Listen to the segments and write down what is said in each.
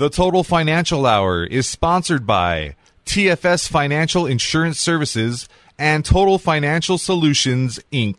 The Total Financial Hour is sponsored by TFS Financial Insurance Services and Total Financial Solutions, Inc.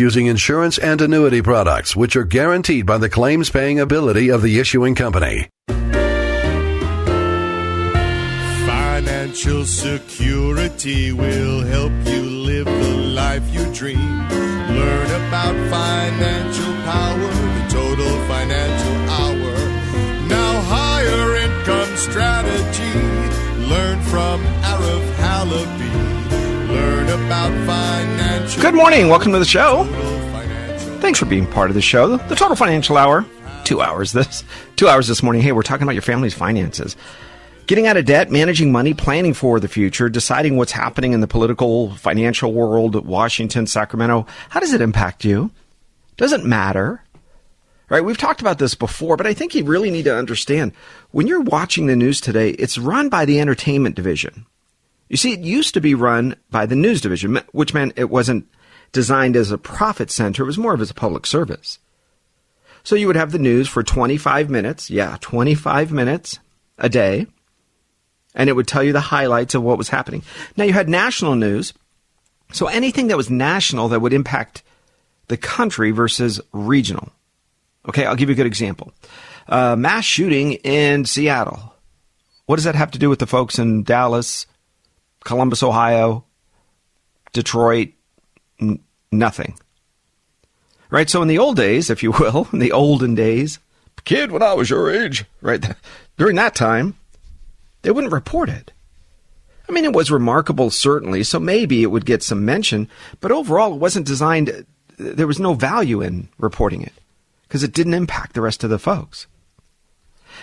using insurance and annuity products, which are guaranteed by the claims paying ability of the issuing company. Financial security will help you live the life you dream. Learn about financial power, the Total Financial Hour. Now higher income strategy. Learn from Arif Halabi. Learn about financial. Good morning. Welcome to the show. Thanks for being part of the show. The Total Financial Hour. 2 hours this morning. Hey, we're talking about your family's finances. Getting out of debt, managing money, planning for the future, deciding what's happening in the political, financial world, Washington, Sacramento. How does it impact you? Doesn't matter. All right, we've talked about this before, but I think you really need to understand when you're watching the news today, it's run by the entertainment division. You see, it used to be run by the news division, which meant it wasn't designed as a profit center. It was more of as a public service. So you would have the news for 25 minutes. Yeah, 25 minutes a day. And it would tell you the highlights of what was happening. Now, you had national news. So anything that was national that would impact the country versus regional. Okay, I'll give you a good example. Mass shooting in Seattle. What does that have to do with the folks in Dallas, Columbus, Ohio, Detroit? Nothing. Right? So in the old days, if you will, in the olden days, kid, when I was your age, right? During that time, they wouldn't report it. I mean, it was remarkable, certainly. So maybe it would get some mention, but overall, it wasn't designed. There was no value in reporting it because it didn't impact the rest of the folks.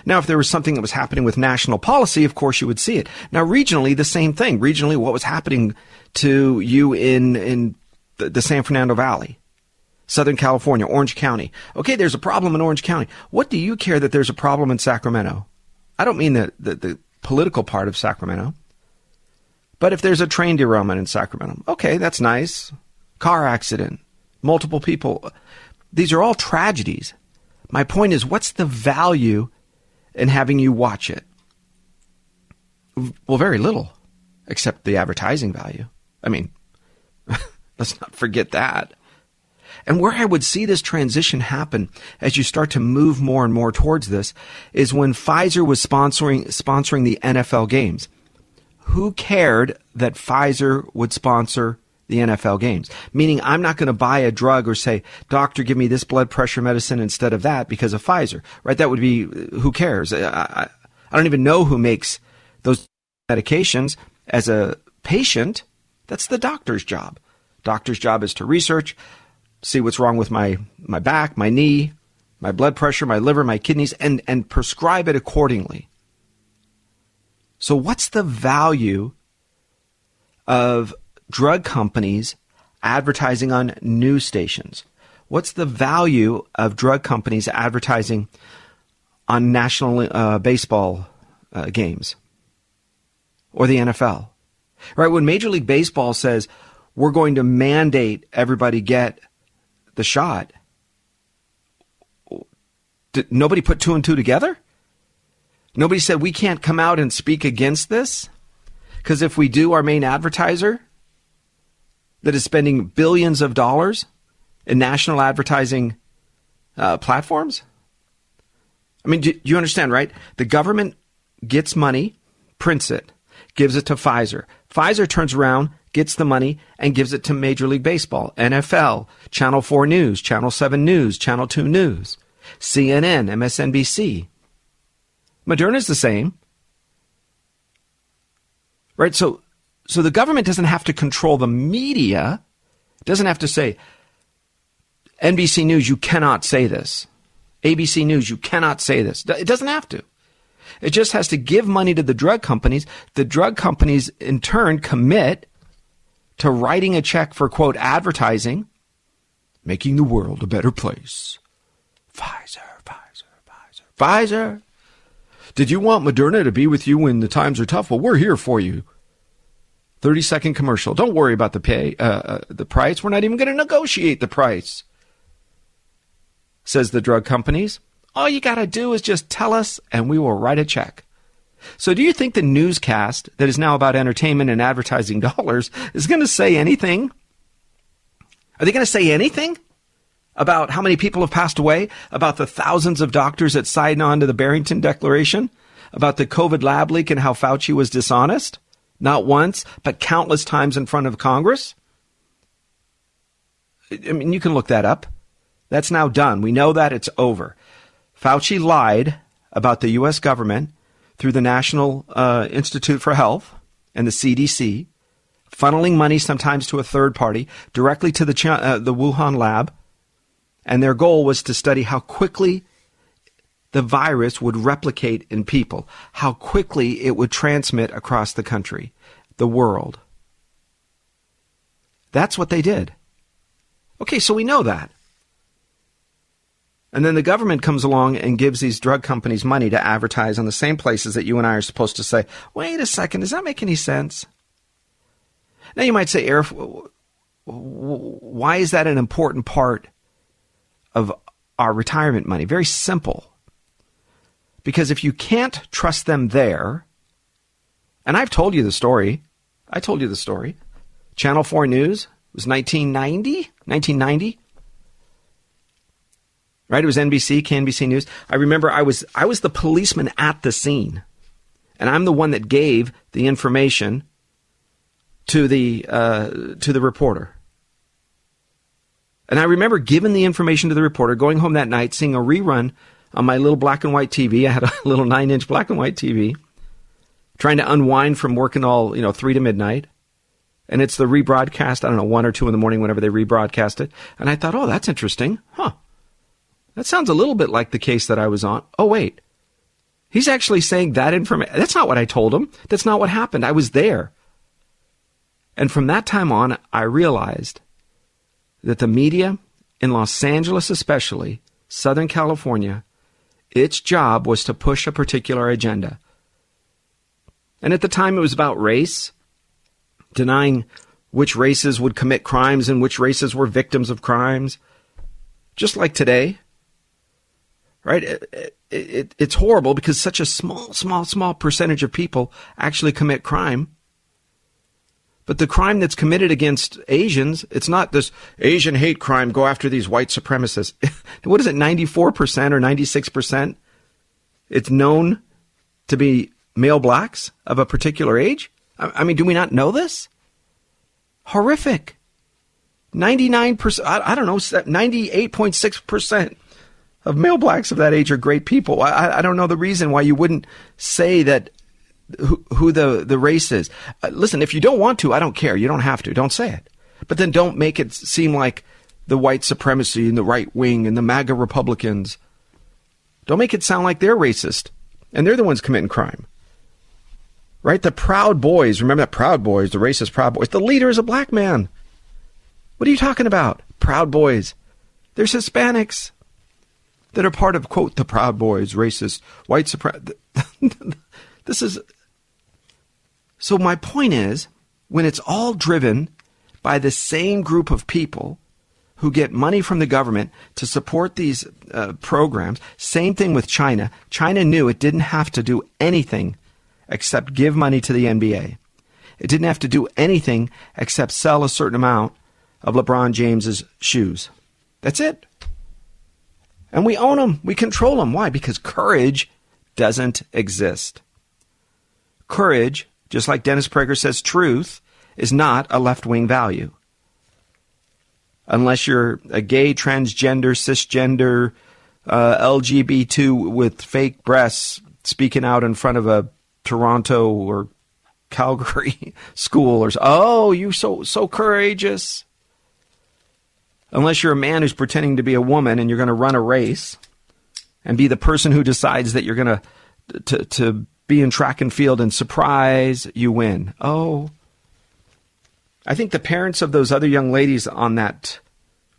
Now, if there was something that was happening with national policy, of course, you would see it. Now, regionally, the same thing. Regionally, what was happening to you in the San Fernando Valley, Southern California, Orange County. Okay, there's a problem in Orange County. What do you care that there's a problem in Sacramento? I don't mean the political part of Sacramento. But if there's a train derailment in Sacramento, okay, that's nice. Car accident, multiple people. These are all tragedies. My point is, what's the value and having you watch it? Well, very little, except the advertising value. I mean, let's not forget that. And where I would see this transition happen as you start to move more and more towards this is when Pfizer was sponsoring the NFL games. Who cared that Pfizer would sponsor the NFL games? Meaning, I'm not going to buy a drug or say, doctor, give me this blood pressure medicine instead of that because of Pfizer, right? That would be, who cares? I don't even know who makes those medications. As a patient, that's the doctor's job. Doctor's job is to research, see what's wrong with my back, my knee, my blood pressure, my liver, my kidneys, and prescribe it accordingly. So what's the value of drug companies advertising on news stations? What's the value of drug companies advertising on national baseball games or the NFL? Right? When Major League Baseball says we're going to mandate everybody get the shot, did nobody put two and two together? Nobody said we can't come out and speak against this because if we do, our main advertiser that is spending billions of dollars in national advertising platforms? I mean, do you understand, right? The government gets money, prints it, gives it to Pfizer. Pfizer turns around, gets the money, and gives it to Major League Baseball, NFL, Channel 4 News, Channel 7 News, Channel 2 News, CNN, MSNBC. Moderna's the same. Right? So the government doesn't have to control the media, doesn't have to say, NBC News, you cannot say this. ABC News, you cannot say this. It doesn't have to. It just has to give money to the drug companies. The drug companies, in turn, commit to writing a check for, quote, advertising, making the world a better place. Pfizer. Did you want Moderna to be with you when the times are tough? Well, we're here for you. 30-second commercial. Don't worry about the price. We're not even going to negotiate the price, says the drug companies. All you got to do is just tell us, and we will write a check. So do you think the newscast that is now about entertainment and advertising dollars is going to say anything? Are they going to say anything about how many people have passed away, about the thousands of doctors that signed on to the Barrington Declaration, about the COVID lab leak and how Fauci was dishonest? Not once, but countless times in front of Congress. I mean, you can look that up. That's now done. We know that it's over. Fauci lied about the U.S. government through the National Institute for Health and the CDC, funneling money sometimes to a third party, directly to the Wuhan lab. And their goal was to study how quickly the virus would replicate in people, how quickly it would transmit across the country, the world. That's what they did. Okay, so we know that. And then the government comes along and gives these drug companies money to advertise on the same places that you and I are supposed to say, wait a second, does that make any sense? Now you might say, Arif, why is that an important part of our retirement money? Very simple. Because if you can't trust them there, and I've told you the story. Channel 4 News was 1990. Right? It was NBC, NBC News. I remember I was the policeman at the scene, and I'm the one that gave the information to the reporter. And I remember giving the information to the reporter, going home that night, seeing a rerun on my little black and white TV. I had a little 9-inch black and white TV, trying to unwind from working all, 3 to midnight. And it's the rebroadcast, 1 or 2 in the morning, whenever they rebroadcast it. And I thought, oh, that's interesting. Huh. That sounds a little bit like the case that I was on. Oh, wait. He's actually saying that information. That's not what I told him. That's not what happened. I was there. And from that time on, I realized that the media, in Los Angeles especially, Southern California, its job was to push a particular agenda. And at the time, it was about race, denying which races would commit crimes and which races were victims of crimes. Just like today, right? It's horrible because such a small percentage of people actually commit crime. But the crime that's committed against Asians, it's not this Asian hate crime, go after these white supremacists. What is it, 94% or 96%? It's known to be male blacks of a particular age? I mean, do we not know this? Horrific. 99%, 98.6% of male blacks of that age are great people. I don't know the reason why you wouldn't say that who the race is. Listen, if you don't want to, I don't care. You don't have to. Don't say it. But then don't make it seem like the white supremacy and the right wing and the MAGA Republicans. Don't make it sound like they're racist and they're the ones committing crime. Right? The Proud Boys. Remember that Proud Boys, the racist Proud Boys. The leader is a black man. What are you talking about? Proud Boys. There's Hispanics that are part of, quote, the Proud Boys, racist, white supremacy. This is... So my point is, when it's all driven by the same group of people who get money from the government to support these programs, same thing with China. China knew it didn't have to do anything except give money to the NBA. It didn't have to do anything except sell a certain amount of LeBron James's shoes. That's it. And we own them. We control them. Why? Because courage doesn't exist. Courage, just like Dennis Prager says, truth is not a left-wing value. Unless you're a gay, transgender, cisgender, LGBT with fake breasts speaking out in front of a Toronto or Calgary school, or oh, you so courageous. Unless you're a man who's pretending to be a woman and you're going to run a race and be the person who decides that you're going to be in track and field, and surprise, you win. Oh, I think the parents of those other young ladies on that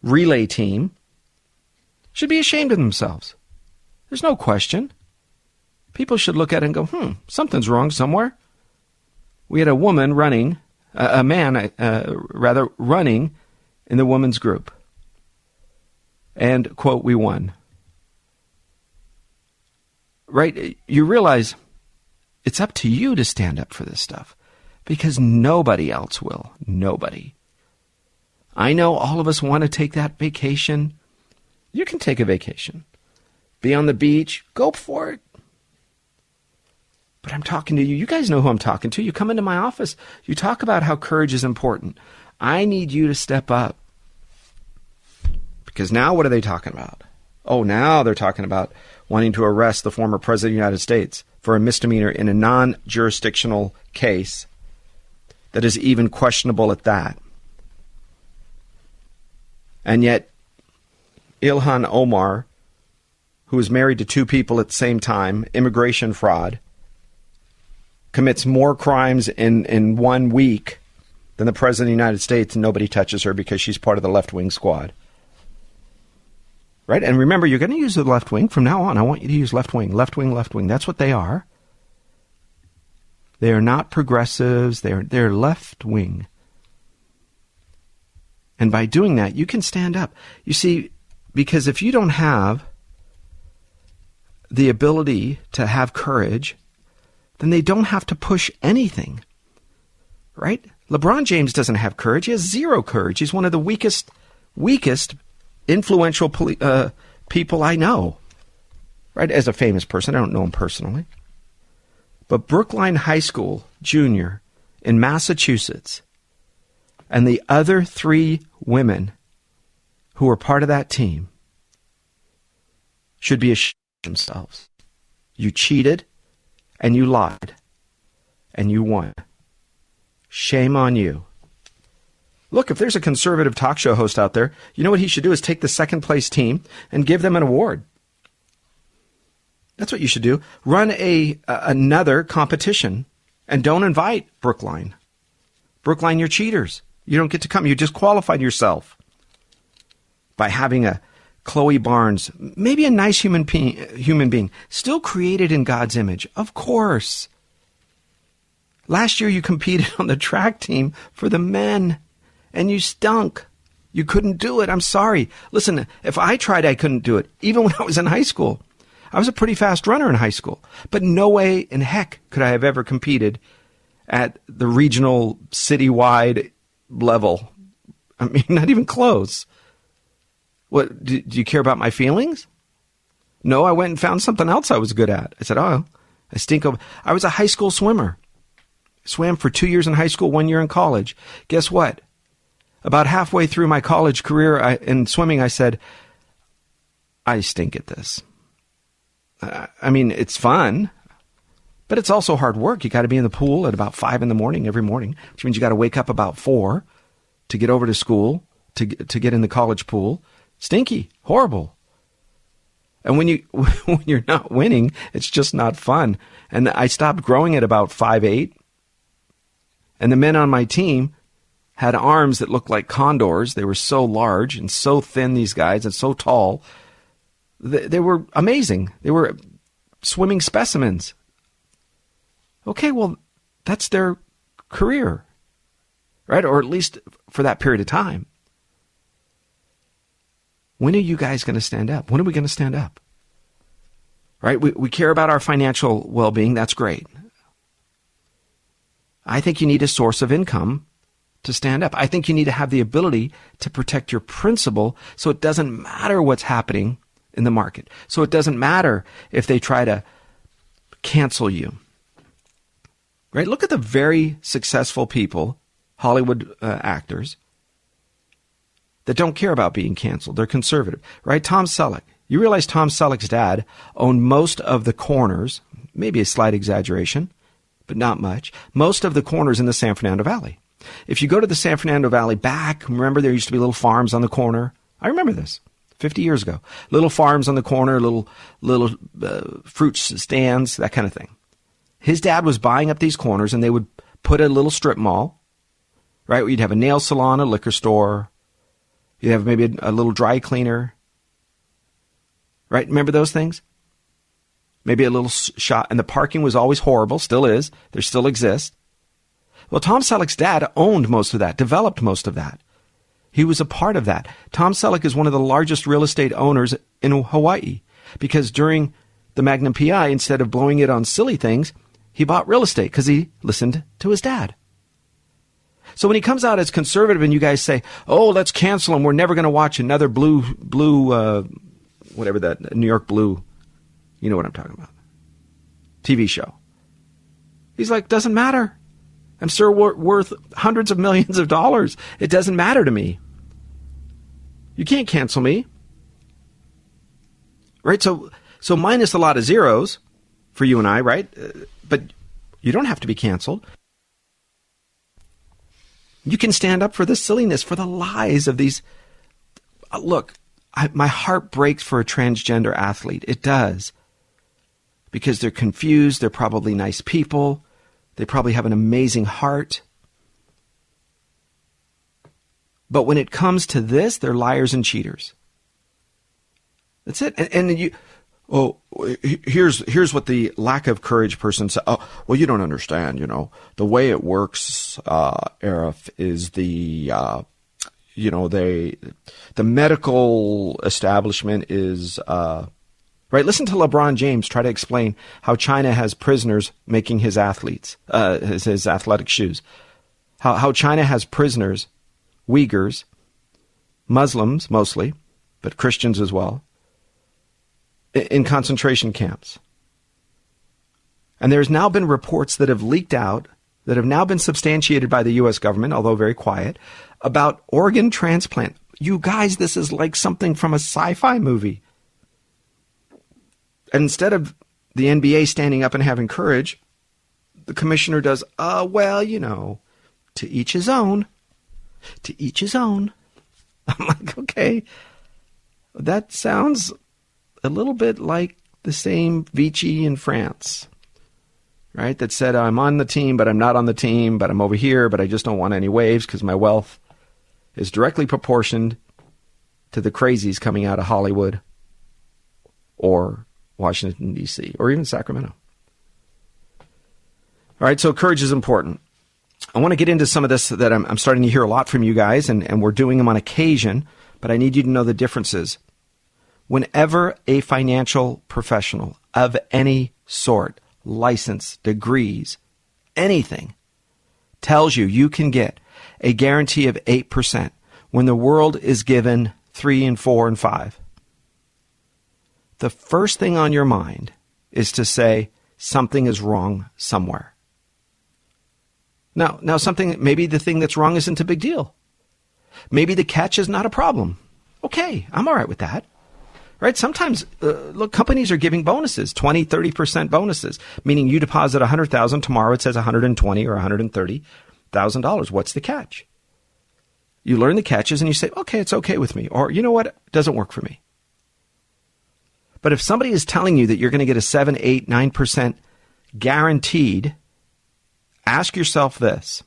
relay team should be ashamed of themselves. There's no question. People should look at it and go, something's wrong somewhere. We had a woman running, a man running in the women's group. And, quote, we won. Right? You realize it's up to you to stand up for this stuff because nobody else will. Nobody. I know all of us want to take that vacation. You can take a vacation. Be on the beach. Go for it. But I'm talking to you. You guys know who I'm talking to. You come into my office. You talk about how courage is important. I need you to step up. Because now what are they talking about? Oh, now they're talking about wanting to arrest the former president of the United States for a misdemeanor in a non-jurisdictional case that is even questionable at that. And yet, Ilhan Omar, who is married to two people at the same time, immigration fraud, commits more crimes in 1 week than the president of the United States, and nobody touches her because she's part of the left-wing squad. Right? And remember, you're going to use the left wing from now on. I want you to use left wing, left wing, left wing. That's what they are. They are not progressives. They're left wing. And by doing that, you can stand up. You see, because if you don't have the ability to have courage, then they don't have to push anything. Right? LeBron James doesn't have courage. He has zero courage. He's one of the weakest influential people I know, right? As a famous person, I don't know him personally. But Brookline High School junior in Massachusetts and the other three women who were part of that team should be ashamed of themselves. You cheated and you lied and you won. Shame on you. Look, if there's a conservative talk show host out there, you know what he should do is take the second place team and give them an award. That's what you should do. Run another competition and don't invite Brookline. Brookline, you're cheaters. You don't get to come. You disqualified yourself by having a Chloe Barnes, maybe a nice human being, still created in God's image. Of course. Last year you competed on the track team for the men. And you stunk. You couldn't do it. I'm sorry. Listen, if I tried, I couldn't do it. Even when I was in high school, I was a pretty fast runner in high school, but no way in heck could I have ever competed at the regional citywide level. I mean, not even close. What, do you care about my feelings? No, I went and found something else I was good at. I said, oh, I stink over. I was a high school swimmer. Swam for 2 years in high school, 1 year in college. Guess what? About halfway through my college career in swimming, I said, I stink at this. I mean, it's fun, but it's also hard work. You got to be in the pool at about 5 a.m. every morning, which means you got to wake up about 4 to get over to school, to get in the college pool. Stinky, horrible. And when you're not winning, it's just not fun. And I stopped growing at about 5'8", and the men on my team had arms that looked like condors. They were so large and so thin, these guys, and so tall. They were amazing. They were swimming specimens. Okay, well, that's their career, right? Or at least for that period of time. When are you guys going to stand up? When are we going to stand up? Right? We care about our financial well-being. That's great. I think you need a source of income to stand up. I think you need to have the ability to protect your principal so it doesn't matter what's happening in the market. So it doesn't matter if they try to cancel you. Right? Look at the very successful people, Hollywood actors, that don't care about being canceled. They're conservative. Right? Tom Selleck. You realize Tom Selleck's dad owned most of the corners, maybe a slight exaggeration, but not much, most of the corners in the San Fernando Valley. If you go to the San Fernando Valley back, remember there used to be little farms on the corner. I remember this. 50 years ago. Little farms on the corner, little fruit stands, that kind of thing. His dad was buying up these corners, and they would put a little strip mall, right? You'd have a nail salon, a liquor store. You'd have maybe a little dry cleaner, right? Remember those things? Maybe a little shop. And the parking was always horrible, still is. There still exists. Well, Tom Selleck's dad owned most of that, developed most of that. He was a part of that. Tom Selleck is one of the largest real estate owners in Hawaii because during the Magnum PI, instead of blowing it on silly things, he bought real estate because he listened to his dad. So when he comes out as conservative and you guys say, oh, let's cancel him. We're never going to watch another whatever that, New York Blue, you know what I'm talking about, TV show. He's like, doesn't matter. I'm sure we're worth hundreds of millions of dollars. It doesn't matter to me. You can't cancel me. Right? So minus a lot of zeros for you and I, right? But you don't have to be canceled. You can stand up for the silliness, for the lies of these. Look, my heart breaks for a transgender athlete. It does. Because they're confused. They're probably nice people. They probably have an amazing heart. But when it comes to this, they're liars and cheaters. That's it. And you, here's what the lack of courage person said. Oh, well, you don't understand, you know. The way it works, Arif, is the medical establishment is... Right, listen to LeBron James try to explain how China has prisoners making his athletes, his athletic shoes. How China has prisoners, Uyghurs, Muslims mostly, but Christians as well, in concentration camps. And there's now been reports that have leaked out, that have now been substantiated by the U.S. government, although very quiet, about organ transplant. You guys, this is like something from a sci-fi movie. And instead of the NBA standing up and having courage, the commissioner does, to each his own. To each his own. I'm like, okay, that sounds a little bit like the same Vichy in France, right? That said, I'm on the team, but I'm not on the team, but I'm over here, but I just don't want any waves because my wealth is directly proportioned to the crazies coming out of Hollywood or Washington, D.C., or even Sacramento. All right, so courage is important. I want to get into some of this that I'm starting to hear a lot from you guys, and we're doing them on occasion, but I need you to know the differences. Whenever a financial professional of any sort, license, degrees, anything, tells you you can get a guarantee of 8% when the world is given 3 and 4 and 5, the first thing on your mind is to say something is wrong somewhere. Now something, maybe the thing that's wrong isn't a big deal. Maybe the catch is not a problem. Okay, I'm all right with that. Right? Sometimes, companies are giving bonuses, 20, 30% bonuses, meaning you deposit $100,000, tomorrow it says $120,000 or $130,000. What's the catch? You learn the catches and you say, okay, it's okay with me. Or, you know what, it doesn't work for me. But if somebody is telling you that you're going to get a 7, 8, 9% guaranteed, ask yourself this.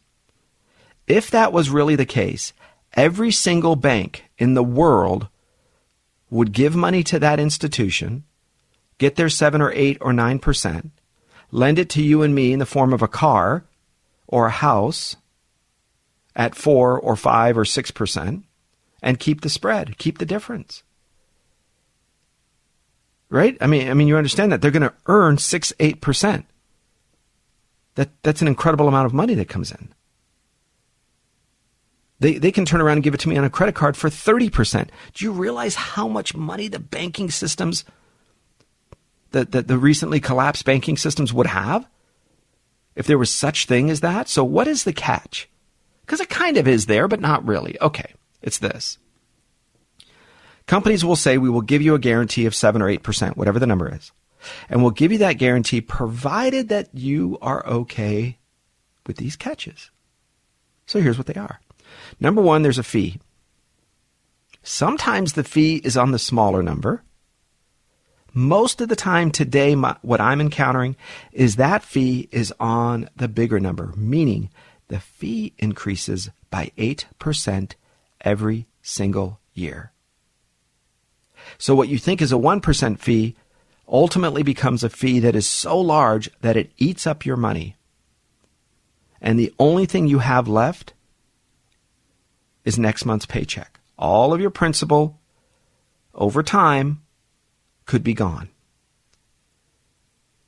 If that was really the case, every single bank in the world would give money to that institution, get their 7 or 8 or 9%, lend it to you and me in the form of a car or a house at 4 or 5 or 6%, and keep the spread, keep the difference. Right? I mean, you understand that they're going to earn 6, 8%. That's an incredible amount of money that comes in. They can turn around and give it to me on a credit card for 30%. Do you realize how much money the banking systems, the recently collapsed banking systems would have if there was such thing as that? So what is the catch? Because it kind of is there, but not really. Okay, it's this. Companies will say, we will give you a guarantee of 7 or 8%, whatever the number is. And we'll give you that guarantee provided that you are okay with these catches. So here's what they are. Number one, there's a fee. Sometimes the fee is on the smaller number. Most of the time today, what I'm encountering is that fee is on the bigger number, meaning the fee increases by 8% every single year. So what you think is a 1% fee ultimately becomes a fee that is so large that it eats up your money. And the only thing you have left is next month's paycheck. All of your principal over time could be gone.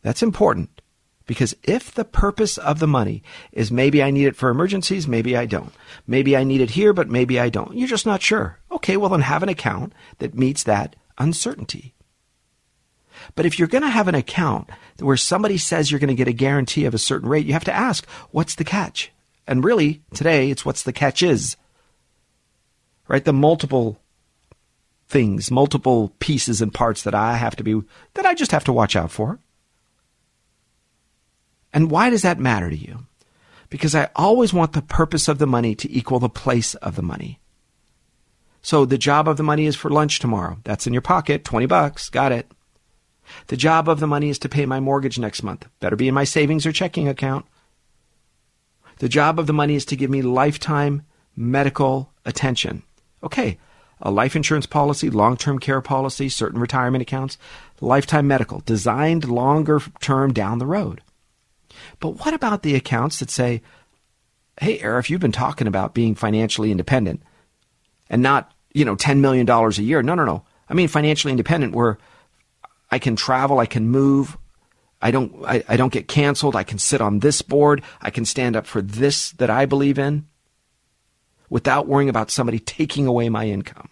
That's important because if the purpose of the money is maybe I need it for emergencies, maybe I don't. Maybe I need it here, but maybe I don't. You're just not sure. Okay, well then have an account that meets that uncertainty. But if you're going to have an account where somebody says you're going to get a guarantee of a certain rate, you have to ask, what's the catch? And really, today, it's what's the catch is. Right? The multiple things, multiple pieces and parts that I just have to watch out for. And why does that matter to you? Because I always want the purpose of the money to equal the place of the money. So the job of the money is for lunch tomorrow. That's in your pocket, $20, got it. The job of the money is to pay my mortgage next month. Better be in my savings or checking account. The job of the money is to give me lifetime medical attention. Okay, a life insurance policy, long-term care policy, certain retirement accounts, lifetime medical, designed longer term down the road. But what about the accounts that say, hey, Arif, you've been talking about being financially independent and not, $10 million a year. No. I mean, financially independent where I can travel, I can move, I don't get canceled, I can sit on this board, I can stand up for this that I believe in without worrying about somebody taking away my income.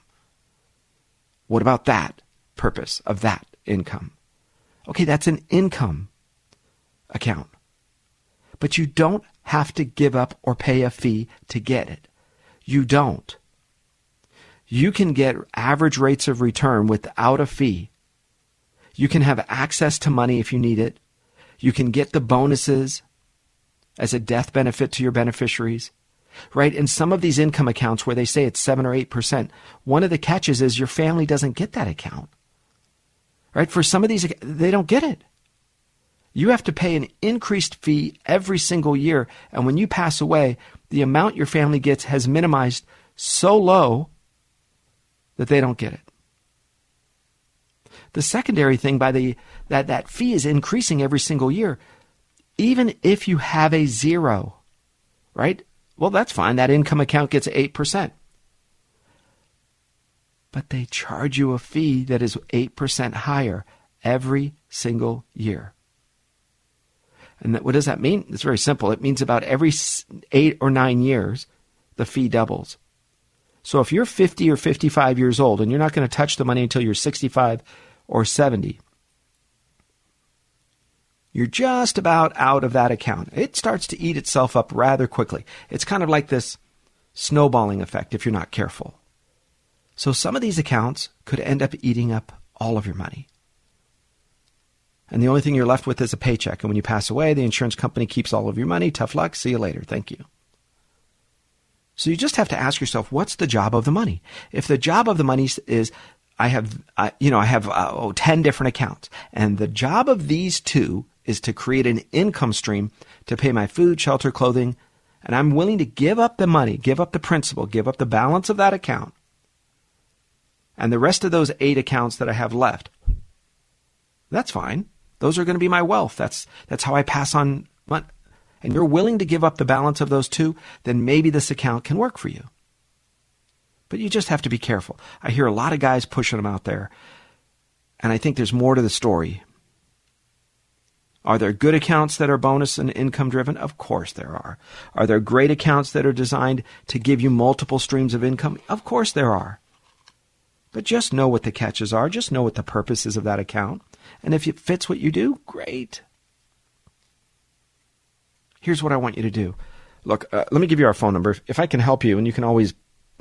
What about that purpose of that income? Okay, that's an income account. But you don't have to give up or pay a fee to get it. You don't. You can get average rates of return without a fee. You can have access to money if you need it. You can get the bonuses as a death benefit to your beneficiaries, right? And some of these income accounts where they say it's 7 or 8%, one of the catches is your family doesn't get that account, right? For some of these, they don't get it. You have to pay an increased fee every single year. And when you pass away, the amount your family gets has minimized so low that they don't get it. The secondary thing by that fee is increasing every single year, even if you have a zero, right? Well, that's fine. That income account gets 8%. But they charge you a fee that is 8% higher every single year. And what does that mean? It's very simple. It means about every 8 or 9 years, the fee doubles. So if you're 50 or 55 years old and you're not going to touch the money until you're 65 or 70. You're just about out of that account. It starts to eat itself up rather quickly. It's kind of like this snowballing effect if you're not careful. So some of these accounts could end up eating up all of your money. And the only thing you're left with is a paycheck. And when you pass away, the insurance company keeps all of your money. Tough luck. See you later. Thank you. So you just have to ask yourself, what's the job of the money? If the job of the money is I have 10 different accounts, and the job of these two is to create an income stream to pay my food, shelter, clothing, and I'm willing to give up the money, give up the principal, give up the balance of that account, and the rest of those 8 accounts that I have left. That's fine. Those are going to be my wealth. That's how I pass on money. And you're willing to give up the balance of those 2, then maybe this account can work for you. But you just have to be careful. I hear a lot of guys pushing them out there, and I think there's more to the story. Are there good accounts that are bonus and income driven? Of course there are. Are there great accounts that are designed to give you multiple streams of income? Of course there are. But just know what the catches are. Just know what the purpose is of that account. And if it fits what you do, great. Here's what I want you to do. Look, let me give you our phone number. If I can help you, and you can always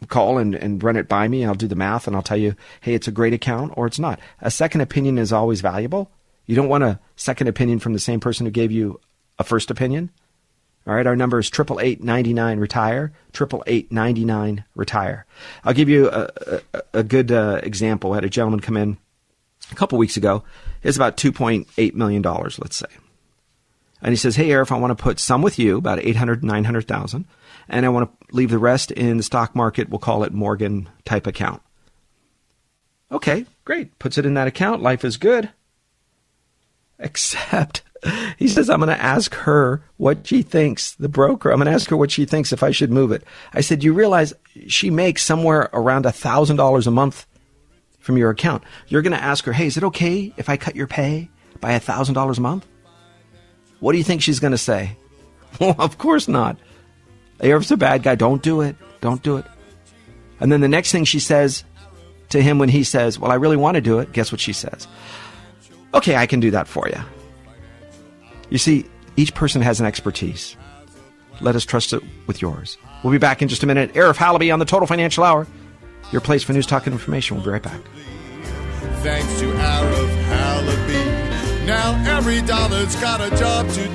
call and run it by me, and I'll do the math, and I'll tell you, hey, it's a great account or it's not. A second opinion is always valuable. You don't want a second opinion from the same person who gave you a first opinion. All right, our number is 888-99-RETIRE, 888-99-RETIRE. I'll give you a good example. I had a gentleman come in a couple weeks ago. It's about $2.8 million, let's say. And he says, hey, Arif, I want to put some with you, about $800,000, $900,000, and I want to leave the rest in the stock market. We'll call it Morgan type account. Okay, great. Puts it in that account. Life is good. Except he says, I'm going to ask her what she thinks, the broker. I'm going to ask her what she thinks if I should move it. I said, you realize she makes somewhere around $1,000 a month from your account. You're going to ask her, hey, is it okay if I cut your pay by $1,000 a month? What do you think she's going to say? Well, of course not. Arif's a bad guy. Don't do it. Don't do it. And then the next thing she says to him when he says, well, I really want to do it. Guess what she says? Okay, I can do that for you. You see, each person has an expertise. Let us trust it with yours. We'll be back in just a minute. Arif Halabi on the Total Financial Hour, your place for news, talk, and information. We'll be right back. Thanks to Arif Halabi. Now every dollar's got a job to do.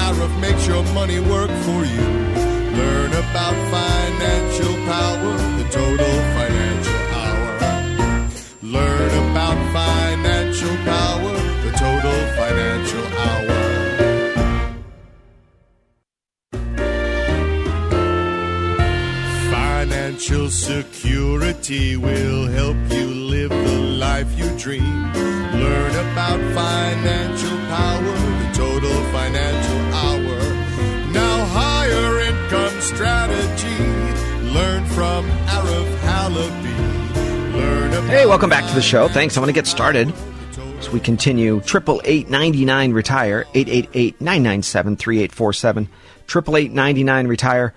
Arif makes your money work for you. Learn about financial power, the Total Financial Hour. Learn about financial power, the Total Financial Hour. Financial security will help you live the life you dream. Learn about financial power, the Total Financial Hour. Now higher income strategy, learn from Arif Halabi. Learn about hey, welcome back to the show. Thanks, I want to get started. So we continue, 888-99-RETIRE, 888-997-3847, 888-99-RETIRE.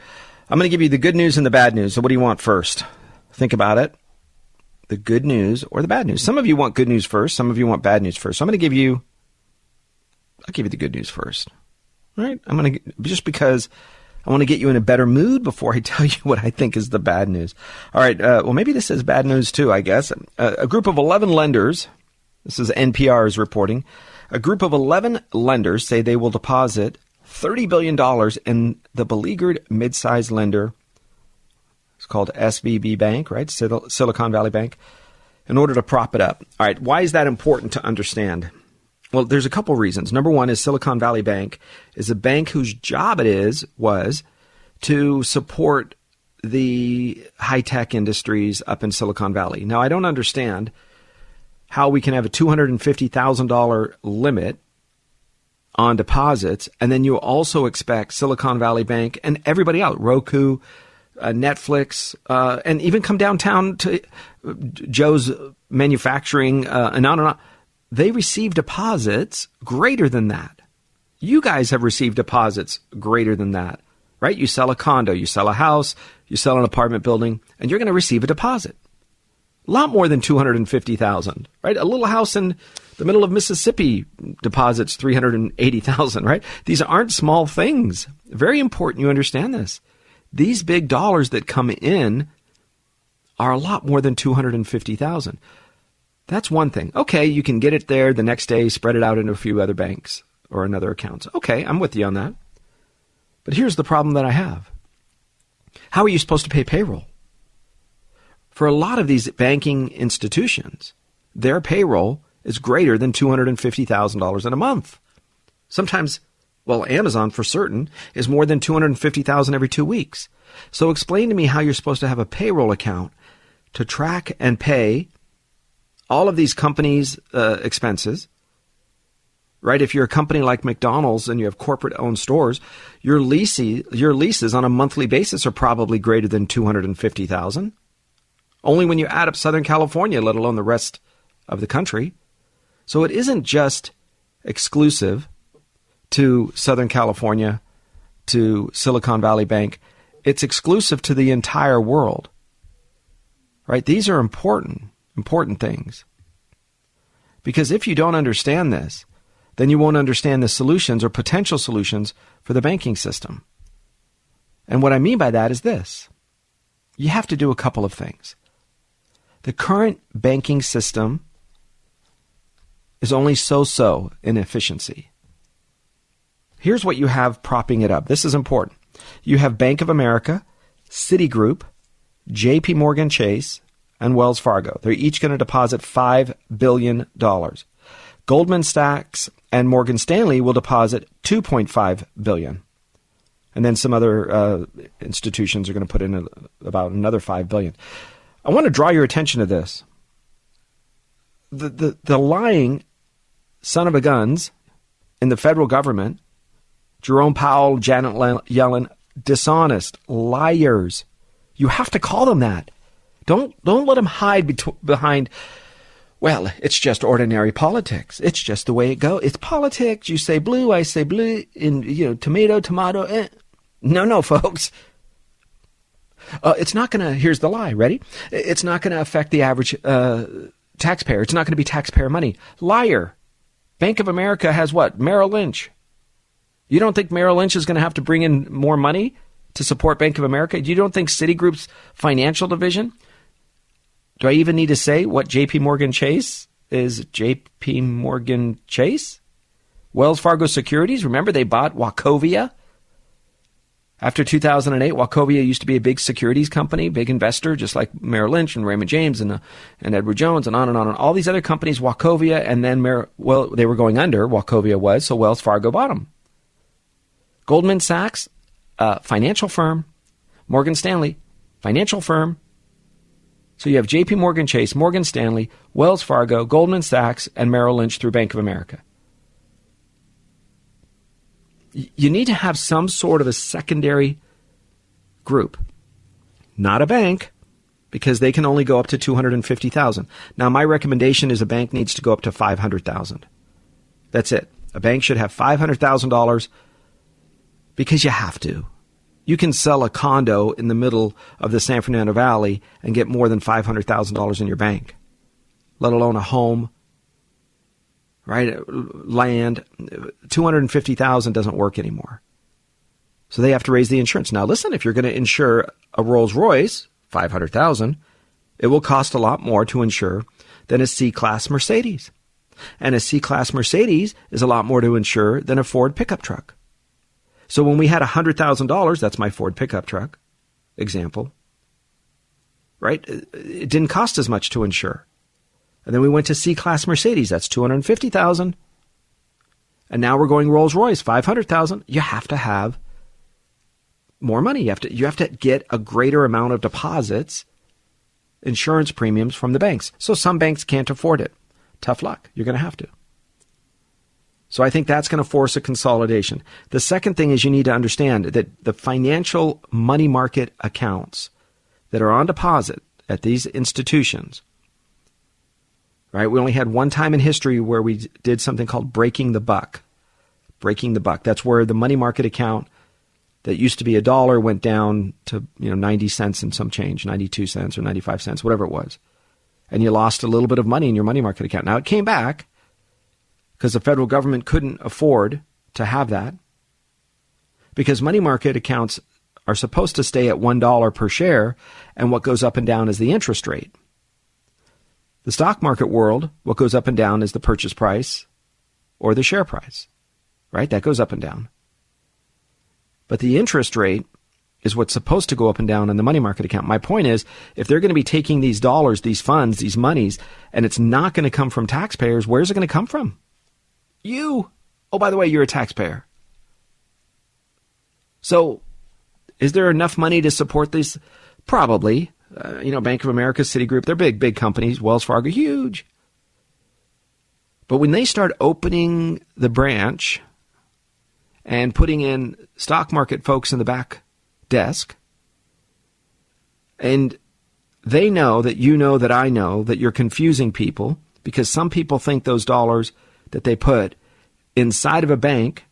I'm going to give you the good news and the bad news. So what do you want first? Think about it. The good news or the bad news. Some of you want good news first. Some of you want bad news first. So I'm going to give you, I'll give you the good news first. All right? I'm going to, just because I want to get you in a better mood before I tell you what I think is the bad news. All right. Well, maybe this is bad news too, I guess. A group of 11 lenders. This is NPR's reporting. A group of 11 lenders say they will deposit $30 billion in the beleaguered mid-sized lender. It's called SVB Bank, right? Silicon Valley Bank, in order to prop it up. All right. Why is that important to understand? Well, there's a couple reasons. Number one is Silicon Valley Bank is a bank whose job it was to support the high-tech industries up in Silicon Valley. Now, I don't understand how we can have a $250,000 limit on deposits, and then you also expect Silicon Valley Bank and everybody else, Roku, Netflix, and even come downtown to Joe's Manufacturing, and on and on. They receive deposits greater than that. You guys have received deposits greater than that, right? You sell a condo, you sell a house, you sell an apartment building, and you're going to receive a deposit. A lot more than $250,000, right? A little house in the middle of Mississippi deposits $380,000, right? These aren't small things. Very important you understand this. These big dollars that come in are a lot more than $250,000. That's one thing. Okay, you can get it there the next day, spread it out into a few other banks or another accounts. Okay, I'm with you on that. But here's the problem that I have. How are you supposed to pay payroll? For a lot of these banking institutions, their payroll is greater than $250,000 in a month. Sometimes, well, Amazon for certain is more than $250,000 every 2 weeks. So explain to me how you're supposed to have a payroll account to track and pay all of these companies' expenses, right? If you're a company like McDonald's and you have corporate-owned stores, your leases on a monthly basis are probably greater than $250,000. Only when you add up Southern California, let alone the rest of the country. So it isn't just exclusive to Southern California, to Silicon Valley Bank. It's exclusive to the entire world, right? These are important things. Because if you don't understand this, then you won't understand the solutions or potential solutions for the banking system. And what I mean by that is this. You have to do a couple of things. The current banking system is only so-so in efficiency. Here's what you have propping it up. This is important. You have Bank of America, Citigroup, JPMorgan Chase, and Wells Fargo. They're each going to deposit $5 billion. Goldman Sachs and Morgan Stanley will deposit $2.5 billion. And then some other institutions are going to put in about another $5 billion. I want to draw your attention to this. The lying son of a guns in the federal government, Jerome Powell, Janet Yellen, dishonest, liars. You have to call them that. Don't let them hide behind, well, it's just ordinary politics. It's just the way it goes. It's politics. You say blue, I say blue, and, you know, tomato, tomato. Eh. No, folks. It's not going to, here's the lie, ready? It's not going to affect the average taxpayer. It's not going to be taxpayer money. Liar. Bank of America has what? Merrill Lynch. You don't think Merrill Lynch is going to have to bring in more money to support Bank of America? You don't think Citigroup's financial division? Do I even need to say what JPMorgan Chase is? JPMorgan Chase? Wells Fargo Securities, remember they bought Wachovia? After 2008, Wachovia used to be a big securities company, big investor, just like Merrill Lynch and Raymond James and Edward Jones and on and on. And all these other companies, Wachovia, and then, they were going under, Wachovia was, so Wells Fargo bought them. Goldman Sachs, financial firm. Morgan Stanley, financial firm. So you have JPMorgan Chase, Morgan Stanley, Wells Fargo, Goldman Sachs, and Merrill Lynch through Bank of America. You need to have some sort of a secondary group, not a bank, because they can only go up to 250,000. Now, my recommendation is a bank needs to go up to 500,000. That's it. A bank should have $500,000 because you have to. You can sell a condo in the middle of the San Fernando Valley and get more than $500,000 in your bank, let alone a home, right? Land. $250,000 doesn't work anymore. So they have to raise the insurance. Now, listen, if you're going to insure a Rolls Royce, $500,000, it will cost a lot more to insure than a C-Class Mercedes. And a C-Class Mercedes is a lot more to insure than a Ford pickup truck. So when we had $100,000, that's my Ford pickup truck example, right? It didn't cost as much to insure. And then we went to C-Class Mercedes, that's $250,000. And now we're going Rolls-Royce, $500,000. You have to have more money. You have to get a greater amount of deposits, insurance premiums from the banks. So some banks can't afford it. Tough luck. You're going to have to. So I think that's going to force a consolidation. The second thing is you need to understand that the financial money market accounts that are on deposit at these institutions, right? We only had one time in history where we did something called breaking the buck. Breaking the buck. That's where the money market account that used to be $1 went down to 90 cents and some change, 92 cents or 95 cents, whatever it was. And you lost a little bit of money in your money market account. Now it came back, because the federal government couldn't afford to have that, because money market accounts are supposed to stay at $1 per share, and what goes up and down is the interest rate. The stock market world, what goes up and down is the purchase price or the share price, right? That goes up and down. But the interest rate is what's supposed to go up and down in the money market account. My point is, if they're going to be taking these dollars, these funds, these monies, and it's not going to come from taxpayers, where's it going to come from? You. Oh, by the way, you're a taxpayer. So is there enough money to support this? Probably. Bank of America, Citigroup, they're big, big companies. Wells Fargo, huge. But when they start opening the branch and putting in stock market folks in the back desk, and they know that you know that I know that you're confusing people, because some people think those dollars that they put inside of a bank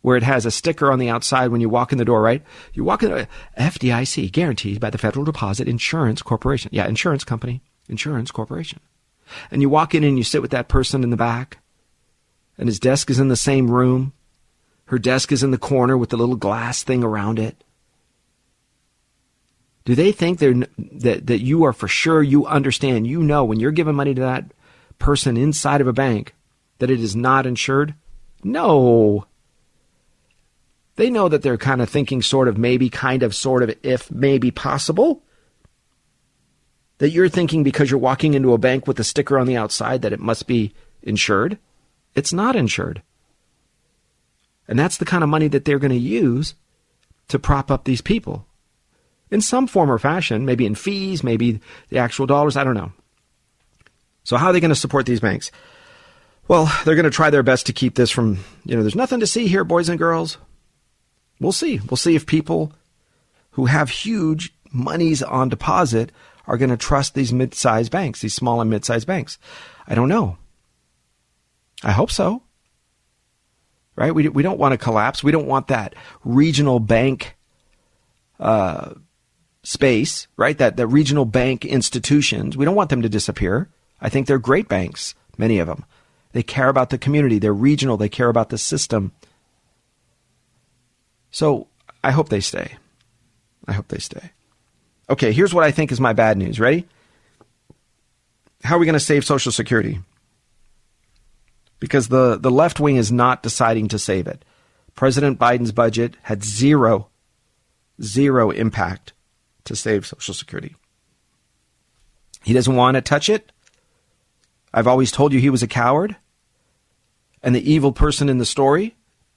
where it has a sticker on the outside when you walk in the door, right? You walk in the door, FDIC, guaranteed by the Federal Deposit Insurance Corporation. Yeah, insurance company, insurance corporation. And you walk in and you sit with that person in the back, and his desk is in the same room. Her desk is in the corner with the little glass thing around it. Do they think that you are for sure, you understand, you know, when you're giving money to that person inside of a bank, that it is not insured? No. They know that they're kind of thinking sort of maybe, kind of, sort of, if maybe possible. That you're thinking because you're walking into a bank with a sticker on the outside that it must be insured. It's not insured. And that's the kind of money that they're going to use to prop up these people in some form or fashion, maybe in fees, maybe the actual dollars. I don't know. So how are they going to support these banks? Well, they're going to try their best to keep this from, there's nothing to see here, boys and girls. We'll see. We'll see if people who have huge monies on deposit are going to trust these mid-sized banks, these small and mid-sized banks. I don't know. I hope so. Right? We don't want to collapse. We don't want that regional bank space, right? That regional bank institutions. We don't want them to disappear. I think they're great banks, many of them. They care about the community. They're regional. They care about the system. So I hope they stay. I hope they stay. Okay, here's what I think is my bad news. Ready? How are we going to save Social Security? Because the left wing is not deciding to save it. President Biden's budget had zero impact to save Social Security. He doesn't want to touch it. I've always told you he was a coward. And the evil person in the story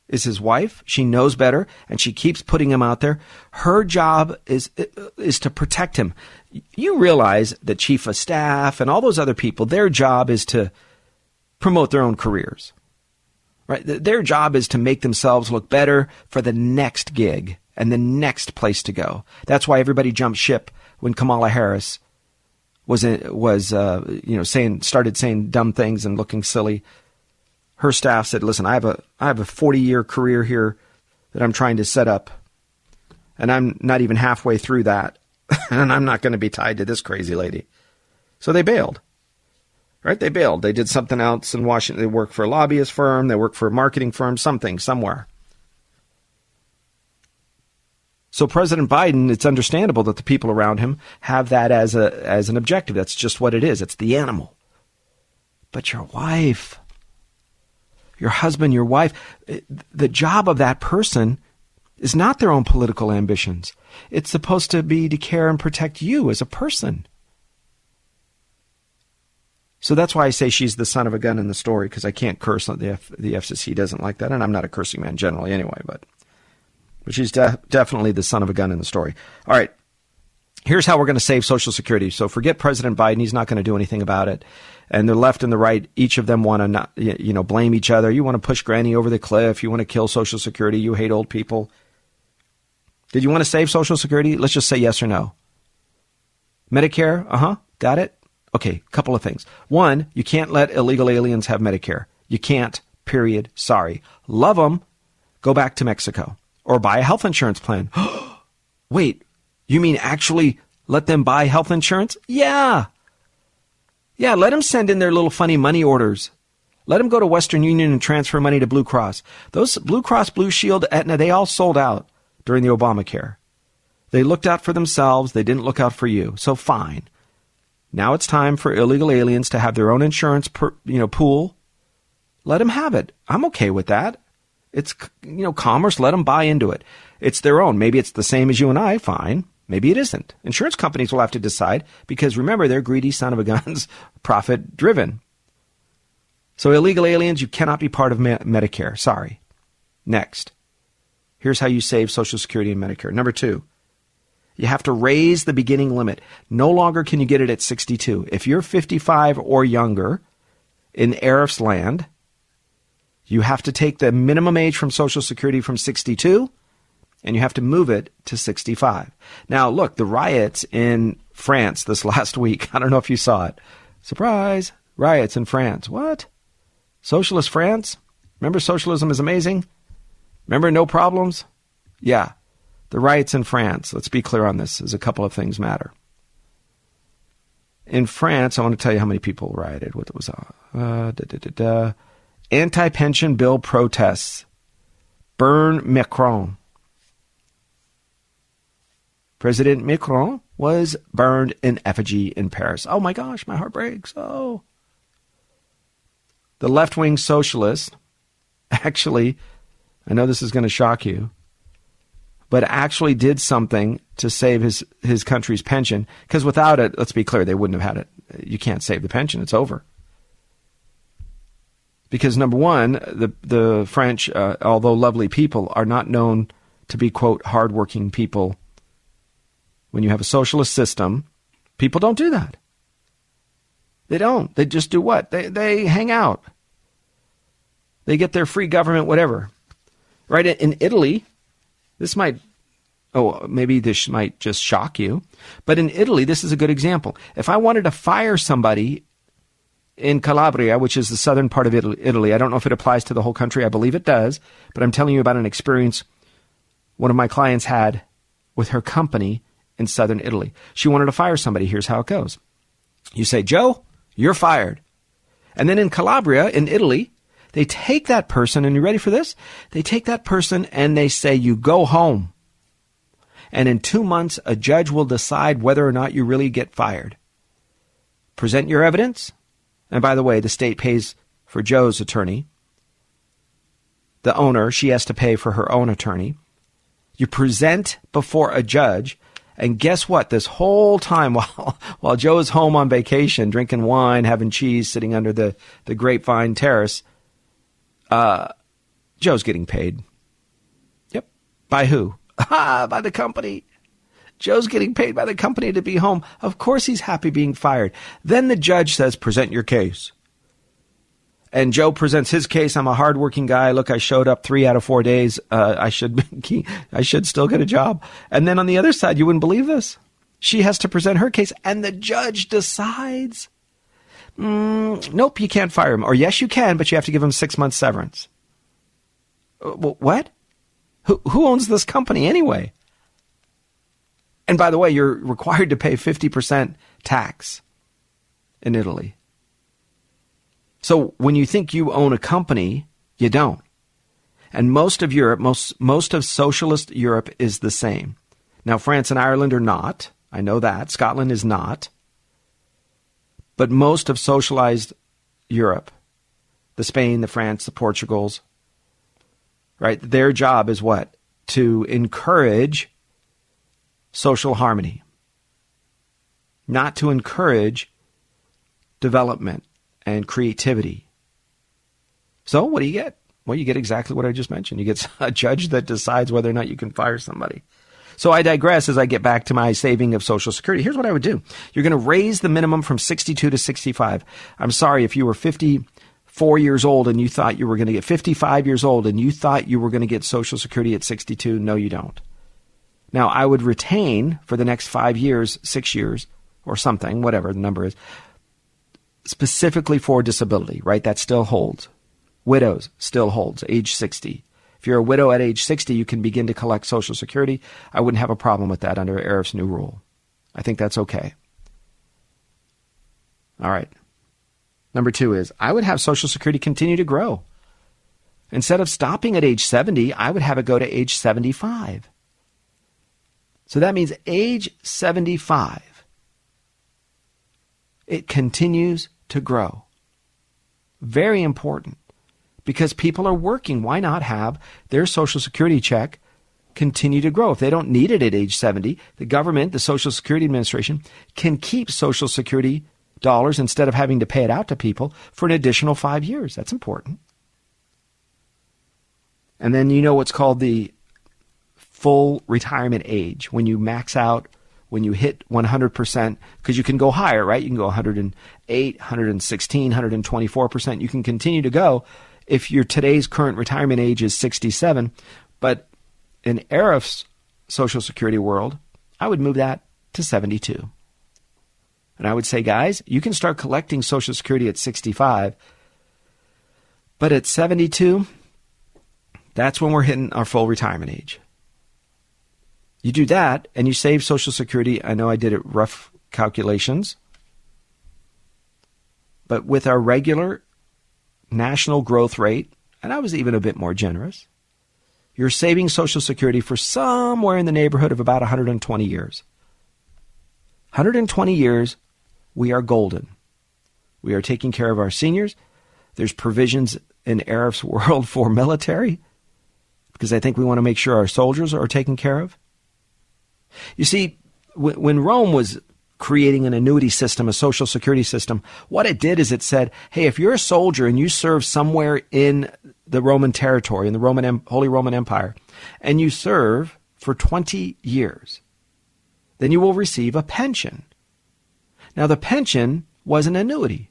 is his wife. She knows better, and she keeps putting him out there. Her job is to protect him. You realize the chief of staff and all those other people, their job is to promote their own careers, right? Their job is to make themselves look better for the next gig and the next place to go. That's why everybody jumped ship when Kamala Harris started saying dumb things and looking silly. Her staff said, "Listen, I have a 40-year career here that I'm trying to set up, and I'm not even halfway through that, and I'm not going to be tied to this crazy lady." So they bailed, right? They bailed. They did something else in Washington. They work for a lobbyist firm. They work for a marketing firm. Something somewhere. So President Biden, it's understandable that the people around him have that as an objective. That's just what it is. It's the animal. But your wife, your husband, your wife, the job of that person is not their own political ambitions. It's supposed to be to care and protect you as a person. So that's why I say she's the son of a gun in the story, because I can't curse. The FCC doesn't like that, and I'm not a cursing man generally anyway, but she's definitely the son of a gun in the story. All right, here's how we're going to save Social Security. So forget President Biden. He's not going to do anything about it. And the left and the right, each of them want to not, blame each other. You want to push granny over the cliff. You want to kill Social Security. You hate old people. Did you want to save Social Security? Let's just say yes or no. Medicare? Got it? Okay, couple of things. One, you can't let illegal aliens have Medicare. You can't, period. Sorry. Love them. Go back to Mexico or buy a health insurance plan. Wait, you mean actually let them buy health insurance? Yeah. Yeah, let them send in their little funny money orders. Let them go to Western Union and transfer money to Blue Cross. Those Blue Cross, Blue Shield, Aetna, they all sold out during the Obamacare. They looked out for themselves. They didn't look out for you. So fine. Now it's time for illegal aliens to have their own insurance pool. Let them have it. I'm okay with that. It's, commerce. Let them buy into it. It's their own. Maybe it's the same as you and I. Fine. Maybe it isn't. Insurance companies will have to decide because, remember, they're greedy son of a guns, profit-driven. So illegal aliens, you cannot be part of Medicare. Sorry. Next. Here's how you save Social Security and Medicare. Number two, you have to raise the beginning limit. No longer can you get it at 62. If you're 55 or younger in Arif's land, you have to take the minimum age from Social Security from 62, and you have to move it to 65. Now, look, the riots in France this last week. I don't know if you saw it. Surprise. Riots in France. What? Socialist France? Remember socialism is amazing? Remember no problems? Yeah. The riots in France. Let's be clear on this, as a couple of things matter. In France, I want to tell you how many people rioted. What was anti-pension bill protests. Burn Macron. President Macron was burned in effigy in Paris. Oh, my gosh, my heart breaks. Oh. The left-wing socialists, actually, I know this is going to shock you, but actually did something to save his country's pension. Because without it, let's be clear, they wouldn't have had it. You can't save the pension. It's over. Because number one, the French, although lovely people, are not known to be, quote, hardworking people. When you have a socialist system, people don't do that. They don't. They just do what? They hang out. They get their free government, whatever. Right? In Italy, this might just shock you. But in Italy, this is a good example. If I wanted to fire somebody in Calabria, which is the southern part of Italy, I don't know if it applies to the whole country. I believe it does. But I'm telling you about an experience one of my clients had with her company in southern Italy. She wanted to fire somebody. Here's how it goes. You say, Joe, you're fired. And then in Calabria, in Italy, they take that person, and you ready for this? They take that person and they say, you go home. And in 2 months, a judge will decide whether or not you really get fired. Present your evidence. And by the way, the state pays for Joe's attorney. The owner, she has to pay for her own attorney. You present before a judge. And guess what? This whole time while Joe is home on vacation, drinking wine, having cheese, sitting under the grapevine terrace, Joe's getting paid. Yep. By who? By the company. Joe's getting paid by the company to be home. Of course he's happy being fired. Then the judge says, present your case. And Joe presents his case. I'm a hardworking guy. Look, I showed up 3 out of 4 days. I should still get a job. And then on the other side, you wouldn't believe this. She has to present her case, and the judge decides, nope, you can't fire him. Or yes, you can, but you have to give him 6 months severance. What? Who owns this company anyway? And by the way, you're required to pay 50% tax in Italy. So when you think you own a company, you don't. And most of Europe, most of socialist Europe is the same. Now, France and Ireland are not. I know that. Scotland is not. But most of socialized Europe, the Spain, the France, the Portugals, right? Their job is what? To encourage social harmony, not to encourage development and creativity. So what do you get? Well, you get exactly what I just mentioned. You get a judge that decides whether or not you can fire somebody. So I digress as I get back to my saving of Social Security. Here's what I would do. You're going to raise the minimum from 62 to 65. I'm sorry, if you were 54 years old and you thought you were going to get 55 years old and you thought you were going to get Social Security at 62, no, you don't. Now, I would retain for the next 5 years, 6 years, or something, whatever the number is, specifically for disability, right? That still holds. Widows still holds, age 60. If you're a widow at age 60, you can begin to collect Social Security. I wouldn't have a problem with that under Arif's new rule. I think that's okay. All right. Number 2 is I would have Social Security continue to grow. Instead of stopping at age 70, I would have it go to age 75. So that means age 75. It continues to grow. Very important, because people are working. Why not have their Social Security check continue to grow? If they don't need it at age 70, the government, the Social Security Administration, can keep Social Security dollars instead of having to pay it out to people for an additional 5 years. That's important. And then you know what's called the full retirement age, when you max out, when you hit 100%, because you can go higher, right? You can go 108, 116, 124%. You can continue to go if your today's current retirement age is 67. But in Arif's Social Security world, I would move that to 72. And I would say, guys, you can start collecting Social Security at 65. But at 72, that's when we're hitting our full retirement age. You do that and you save Social Security. I know I did it rough calculations, but with our regular national growth rate, and I was even a bit more generous, you're saving Social Security for somewhere in the neighborhood of about 120 years. 120 years, we are golden. We are taking care of our seniors. There's provisions in Arif's world for military. because I think we want to make sure our soldiers are taken care of. You see, when Rome was creating an annuity system, a social security system, what it did is it said, hey, if you're a soldier and you serve somewhere in the Roman territory, in the Holy Roman Empire, and you serve for 20 years, then you will receive a pension. Now, the pension was an annuity.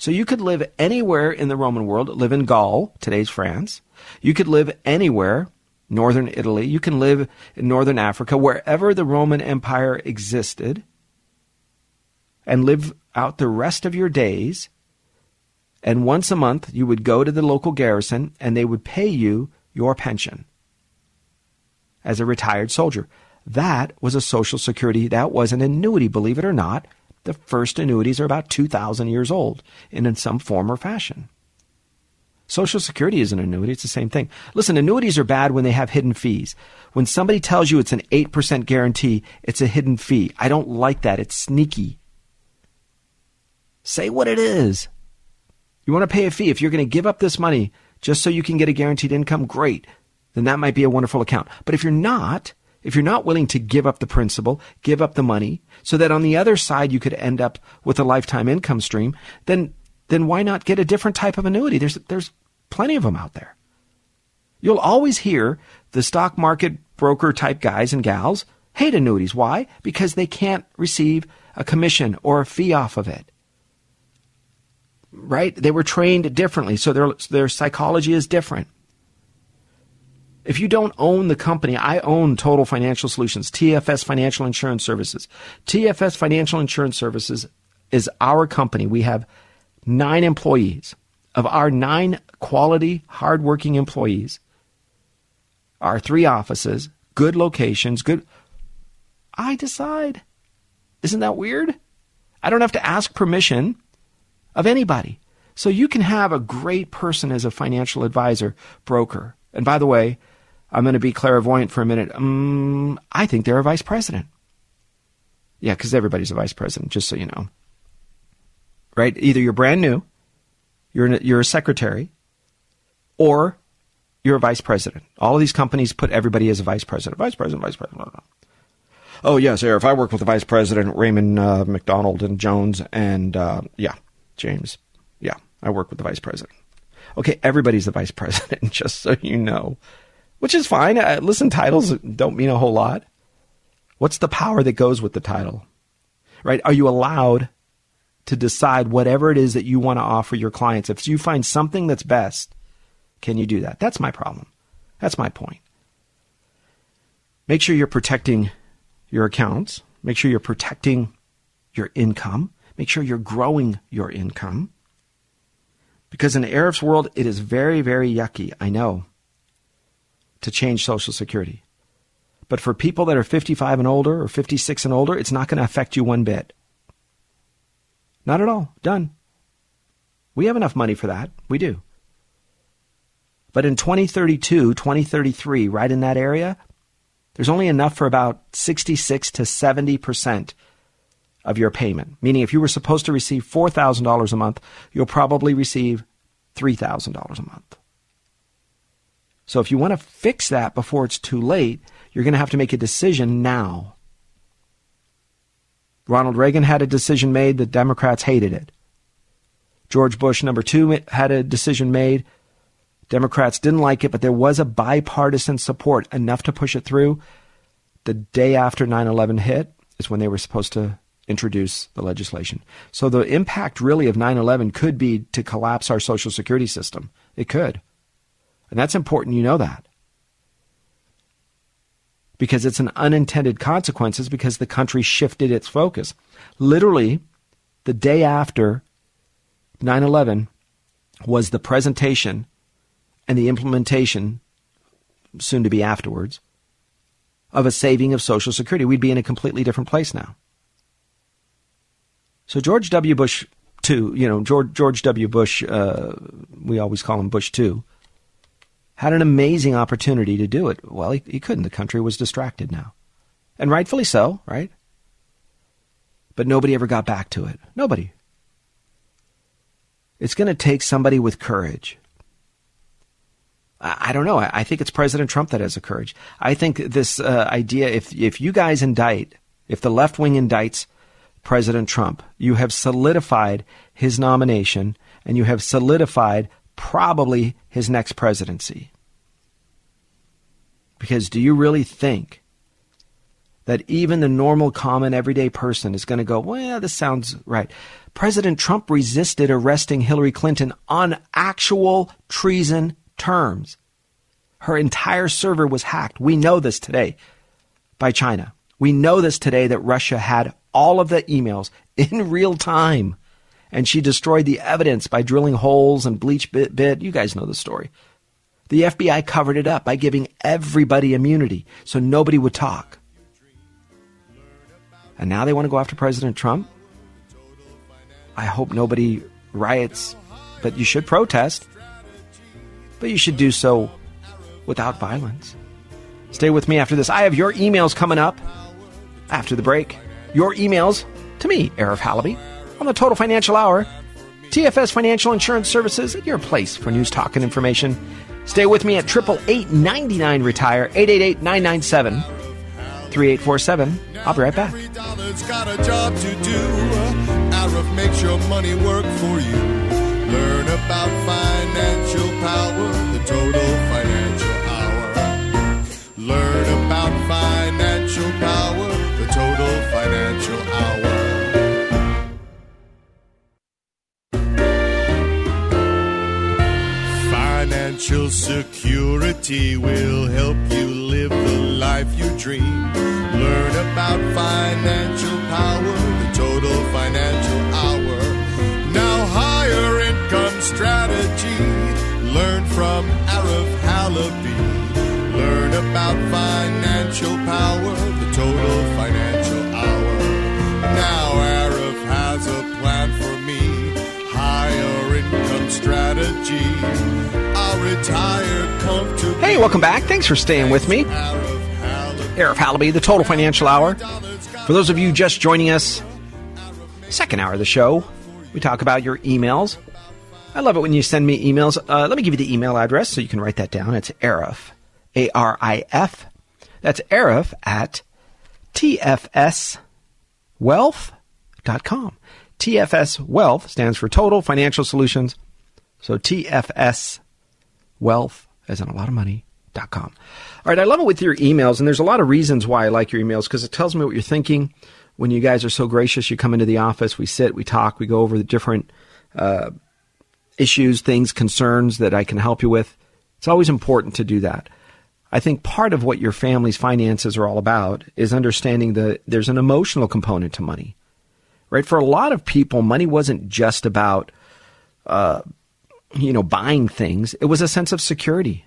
So you could live anywhere in the Roman world, live in Gaul, today's France. You could live anywhere, northern Italy. You can live in northern Africa, wherever the Roman Empire existed, and live out the rest of your days. And once a month, you would go to the local garrison, and they would pay you your pension as a retired soldier. That was a social security. That was an annuity, believe it or not. The first annuities are about 2,000 years old and in some form or fashion. Social Security is an annuity. It's the same thing. Listen, annuities are bad when they have hidden fees. When somebody tells you it's an 8% guarantee, it's a hidden fee. I don't like that. It's sneaky. Say what it is. You want to pay a fee. If you're going to give up this money just so you can get a guaranteed income, great. Then that might be a wonderful account. But if you're not willing to give up the principal, give up the money, so that on the other side you could end up with a lifetime income stream, then why not get a different type of annuity? There's plenty of them out there. You'll always hear the stock market broker type guys and gals hate annuities. Why? Because they can't receive a commission or a fee off of it. Right? They were trained differently, so their psychology is different. If you don't own the company, I own Total Financial Solutions, TFS Financial Insurance Services. TFS Financial Insurance Services is our company. We have 9 employees. Of our 9 quality, hardworking employees, our 3 offices, good locations, I decide. Isn't that weird? I don't have to ask permission of anybody. So you can have a great person as a financial advisor, broker. And by the way, I'm going to be clairvoyant for a minute. I think they're a vice president. Yeah, because everybody's a vice president, just so you know. Right? Either you're brand new, you're a secretary, or you're a vice president. All of these companies put everybody as a vice president. Vice president, vice president. Blah, blah. Oh, yes, Arif, I work with the vice president, Raymond McDonald and Jones, and James. Yeah, I work with the vice president. Okay, everybody's the vice president, just so you know, which is fine. Listen, titles don't mean a whole lot. What's the power that goes with the title, right? Are you allowed to decide whatever it is that you want to offer your clients? If you find something that's best, can you do that? That's my problem. That's my point. Make sure you're protecting your accounts. Make sure you're protecting your income. Make sure you're growing your income. Because in Arif's world, it is very, very yucky, I know, to change Social Security. But for people that are 55 and older or 56 and older, it's not going to affect you one bit. Not at all. Done. We have enough money for that. We do. But in 2032, 2033, right in that area, there's only enough for about 66 to 70% of your payment, meaning if you were supposed to receive $4,000 a month, you'll probably receive $3,000 a month. So if you want to fix that before it's too late, you're going to have to make a decision now. Ronald Reagan had a decision made. The Democrats hated it. George Bush, number 2, had a decision made. Democrats didn't like it, but there was a bipartisan support enough to push it through. The day after 9/11 hit is when they were supposed to introduce the legislation. So the impact really of 9/11 could be to collapse our Social Security system. It could. And that's important you know that. Because it's an unintended consequences because the country shifted its focus. Literally, the day after 9/11 was the presentation and the implementation, soon to be afterwards, of a saving of Social Security. We'd be in a completely different place now. So George W. Bush, too, George W. Bush, we always call him Bush, too, had an amazing opportunity to do it. Well, he couldn't. The country was distracted now. And rightfully so, right? But nobody ever got back to it. Nobody. It's going to take somebody with courage. I don't know. I think it's President Trump that has the courage. I think this idea, if you guys indict, if the left wing indicts President Trump, you have solidified his nomination and you have solidified probably his next presidency. Because do you really think that even the normal, common, everyday person is going to go, well, this sounds right? President Trump resisted arresting Hillary Clinton on actual treason terms. Her entire server was hacked. We know this today by China. We know this today that Russia had all of the emails in real time, and she destroyed the evidence by drilling holes and bleach bit. You guys know the story. The FBI covered it up by giving everybody immunity so nobody would talk. And now they want to go after President Trump? I hope nobody riots, but you should protest. But you should do so without violence. Stay with me after this. I have your emails coming up after the break. Your emails to me, Arif Halabi, on the Total Financial Hour. TFS Financial Insurance Services, your place for news, talk, and information. Stay with me at 888-99-RETIRE, 888-997-3847. I'll be right back. Every dollar's got a job to do. Arif makes your money work for you. Learn about financial power, the Total Financial Hour. Learn about financial power, the Total Financial Hour. Financial security will help you live the life you dream. Learn about financial power, the Total Financial Hour. Now higher income strategy, learn from Arif Halabi. Learn about financial power, the Total Financial Hour. Now Arif has a plan for me, higher income strategy. Hey, welcome back. Thanks for staying with me. Arif Halabi, the Total Financial Hour. For those of you just joining us, second hour of the show, we talk about your emails. I love it when you send me emails. Let me give you the email address so you can write that down. It's Arif, A-R-I-F. That's Arif at TFSWealth.com. TFS Wealth stands for Total Financial Solutions. So TFS Wealth, as in a lot of money.com. All right, I love it with your emails, and there's a lot of reasons why I like your emails, because it tells me what you're thinking. When you guys are so gracious, you come into the office, we sit, we talk, we go over the different issues, things, concerns that I can help you with. It's always important to do that. I think part of what your family's finances are all about is understanding that there's an emotional component to money, right? For a lot of people, money wasn't just about buying things. It was a sense of security.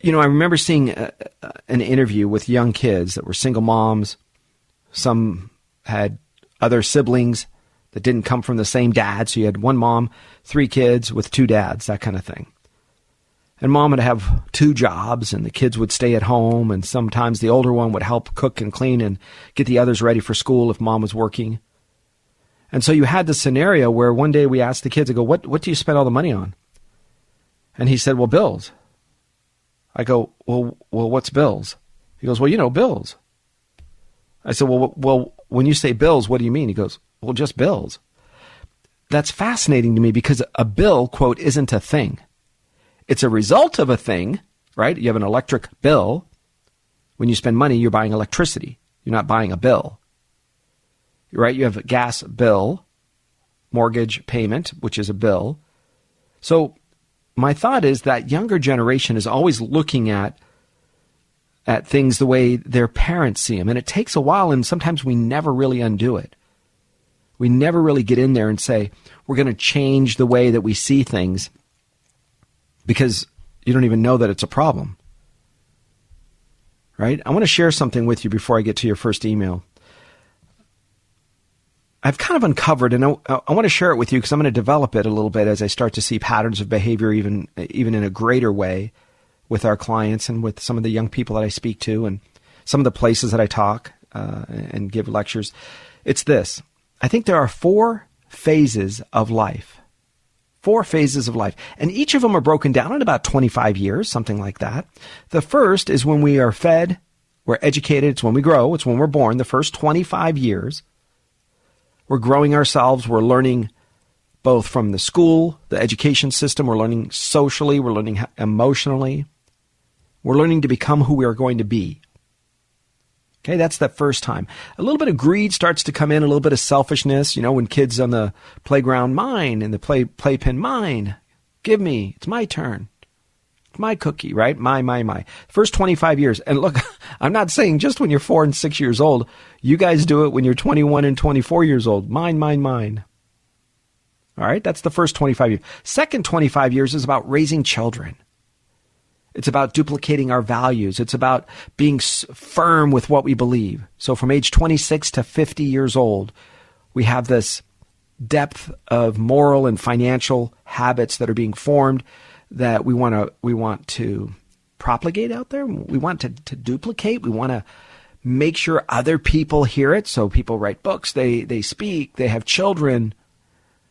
You know, I remember seeing an interview with young kids that were single moms. Some had other siblings that didn't come from the same dad. So you had one mom, three kids with two dads, that kind of thing. And mom would have two jobs and the kids would stay at home. And sometimes the older one would help cook and clean and get the others ready for school if mom was working. And so you had the scenario where one day we asked the kids, I go, what do you spend all the money on? And he said, well, bills. I go, well, what's bills? He goes, well, bills. I said, well, when you say bills, what do you mean? He goes, well, just bills. That's fascinating to me because a bill, quote, isn't a thing. It's a result of a thing, right? You have an electric bill. When you spend money, you're buying electricity. You're not buying a bill. Right? You have a gas bill, mortgage payment, which is a bill. So my thought is that younger generation is always looking at things the way their parents see them. And it takes a while, and sometimes we never really undo it. We never really get in there and say, we're going to change the way that we see things because you don't even know that it's a problem. Right? I want to share something with you before I get to your first email. I've kind of uncovered, and I want to share it with you because I'm going to develop it a little bit as I start to see patterns of behavior even in a greater way with our clients and with some of the young people that I speak to and some of the places that I talk and give lectures. It's this. I think there are four phases of life. Four phases of life. And each of them are broken down in about 25 years, something like that. The first is when we are fed, we're educated, it's when we grow, it's when we're born. The first 25 years, we're growing ourselves, we're learning both from the school, the education system, we're learning socially, we're learning emotionally. We're learning to become who we are going to be. Okay, that's that first time. A little bit of greed starts to come in, a little bit of selfishness. You know, when kids on the playground mine and the playpen mine, give me, it's my turn. It's my cookie, right? My. First 25 years. And look, I'm not saying just when you're 4 and 6 years old. You guys do it when you're 21 and 24 years old. Mine. All right, that's the first 25 years. Second 25 years is about raising children. It's about duplicating our values. It's about being firm with what we believe. So from age 26 to 50 years old, we have this depth of moral and financial habits that are being formed that we want to propagate out there. We want to duplicate. We want to make sure other people hear it. So people write books, they speak, they have children.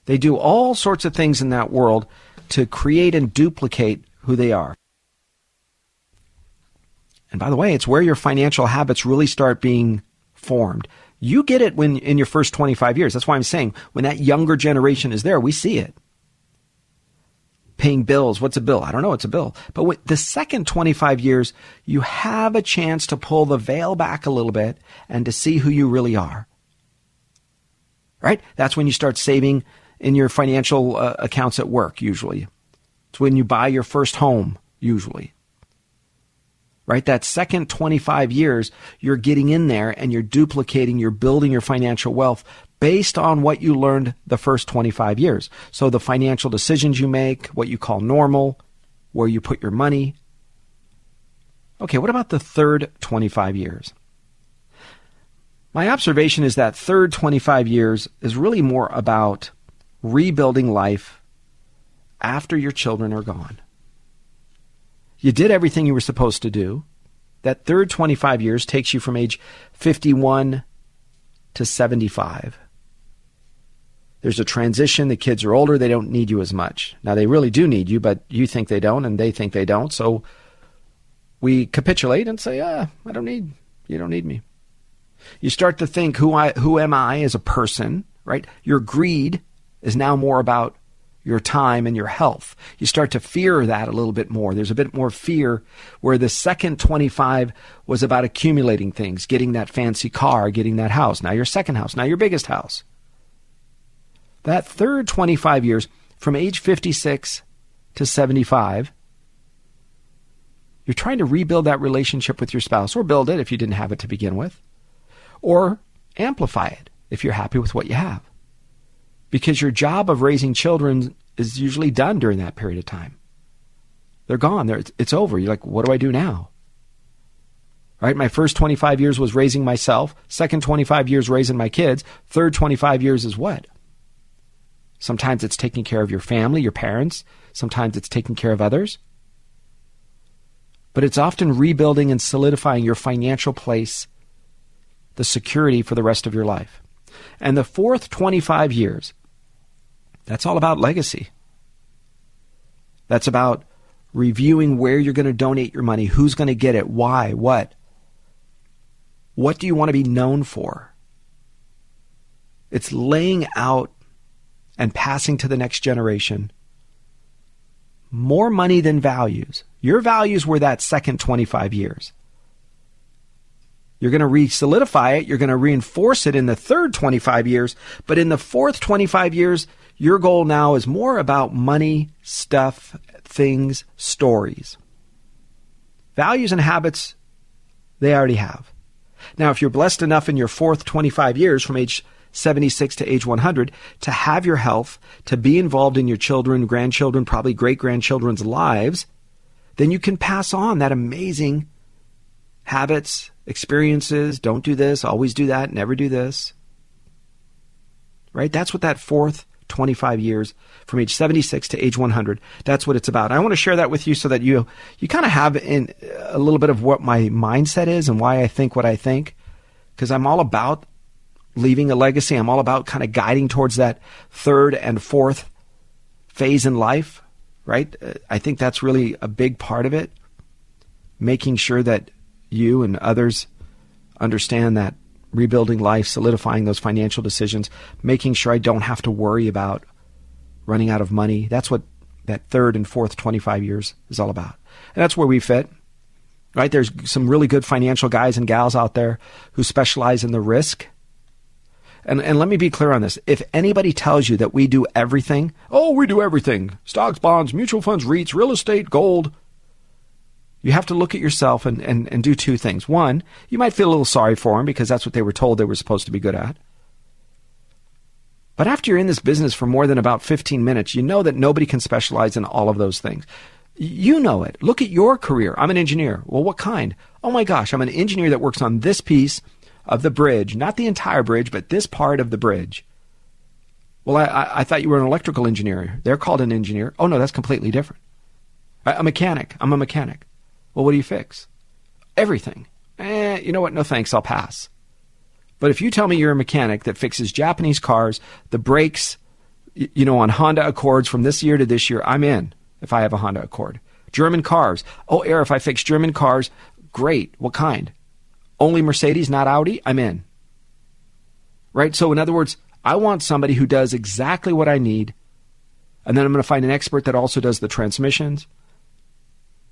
They do all sorts of things in that world to create and duplicate who they are. And by the way, it's where your financial habits really start being formed. You get it when in your first 25 years. That's why I'm saying when that younger generation is there, we see it. Paying bills. What's a bill? I don't know. It's a bill. But with the second 25 years, you have a chance to pull the veil back a little bit and to see who you really are. Right? That's when you start saving in your financial accounts at work, usually. It's when you buy your first home, usually. Right? That second 25 years, you're getting in there and you're duplicating, you're building your financial wealth based on what you learned the first 25 years. So the financial decisions you make, what you call normal, where you put your money. Okay, what about the third 25 years? My observation is that third 25 years is really more about rebuilding life after your children are gone. You did everything you were supposed to do. That third 25 years takes you from age 51 to 75. There's a transition. The kids are older. They don't need you as much. Now, they really do need you, but you think they don't, and they think they don't. So we capitulate and say, you don't need me. You start to think, who am I as a person, right? Your greed is now more about your time and your health. You start to fear that a little bit more. There's a bit more fear where the second 25 was about accumulating things, getting that fancy car, getting that house, now your second house, now your biggest house. That third 25 years, from age 56 to 75, you're trying to rebuild that relationship with your spouse, or build it if you didn't have it to begin with, or amplify it if you're happy with what you have. Because your job of raising children is usually done during that period of time. They're gone. It's over. You're like, what do I do now? Right? My first 25 years was raising myself. Second 25 years raising my kids. Third 25 years is what? Sometimes it's taking care of your family, your parents. Sometimes it's taking care of others. But it's often rebuilding and solidifying your financial place, the security for the rest of your life. And the fourth 25 years, that's all about legacy. That's about reviewing where you're going to donate your money, who's going to get it, why, what. What do you want to be known for? It's laying out and passing to the next generation more money than values. Your values were that second 25 years. You're going to re-solidify it. You're going to reinforce it in the third 25 years. But in the fourth 25 years, your goal now is more about money, stuff, things, stories. Values and habits, they already have. Now, if you're blessed enough in your fourth 25 years, from age 76 to age 100, to have your health, to be involved in your children, grandchildren, probably great-grandchildren's lives, then you can pass on that amazing habits, experiences, don't do this, always do that, never do this. Right? That's what that fourth 25 years, from age 76 to age 100, that's what it's about. I want to share that with you so that you kind of have a little bit of what my mindset is and why I think what I think, because I'm all about leaving a legacy. I'm all about kind of guiding towards that third and fourth phase in life, right? I think that's really a big part of it, making sure that you and others understand that rebuilding life, solidifying those financial decisions, making sure I don't have to worry about running out of money. That's what that third and fourth 25 years is all about. And that's where we fit, right? There's some really good financial guys and gals out there who specialize in the risk. And let me be clear on this. If anybody tells you that we do everything, oh, we do everything, stocks, bonds, mutual funds, REITs, real estate, gold, you have to look at yourself and do two things. One, you might feel a little sorry for them because that's what they were told they were supposed to be good at. But after you're in this business for more than about 15 minutes, you know that nobody can specialize in all of those things. You know it. Look at your career. I'm an engineer. Well, what kind? Oh my gosh, I'm an engineer that works on this piece of the bridge, not the entire bridge, but this part of the bridge. Well, I thought you were an electrical engineer. They're called an engineer. Oh no, that's completely different. I'm a mechanic. Well, what do you fix? Everything. You know what? No thanks, I'll pass. But if you tell me you're a mechanic that fixes Japanese cars, the brakes, you know, on Honda Accords from this year to this year, I'm in if I have a Honda Accord. German cars. Oh, Arif, I fix German cars. Great. What kind? Only Mercedes, not Audi? I'm in. Right? So in other words, I want somebody who does exactly what I need, and then I'm going to find an expert that also does the transmissions.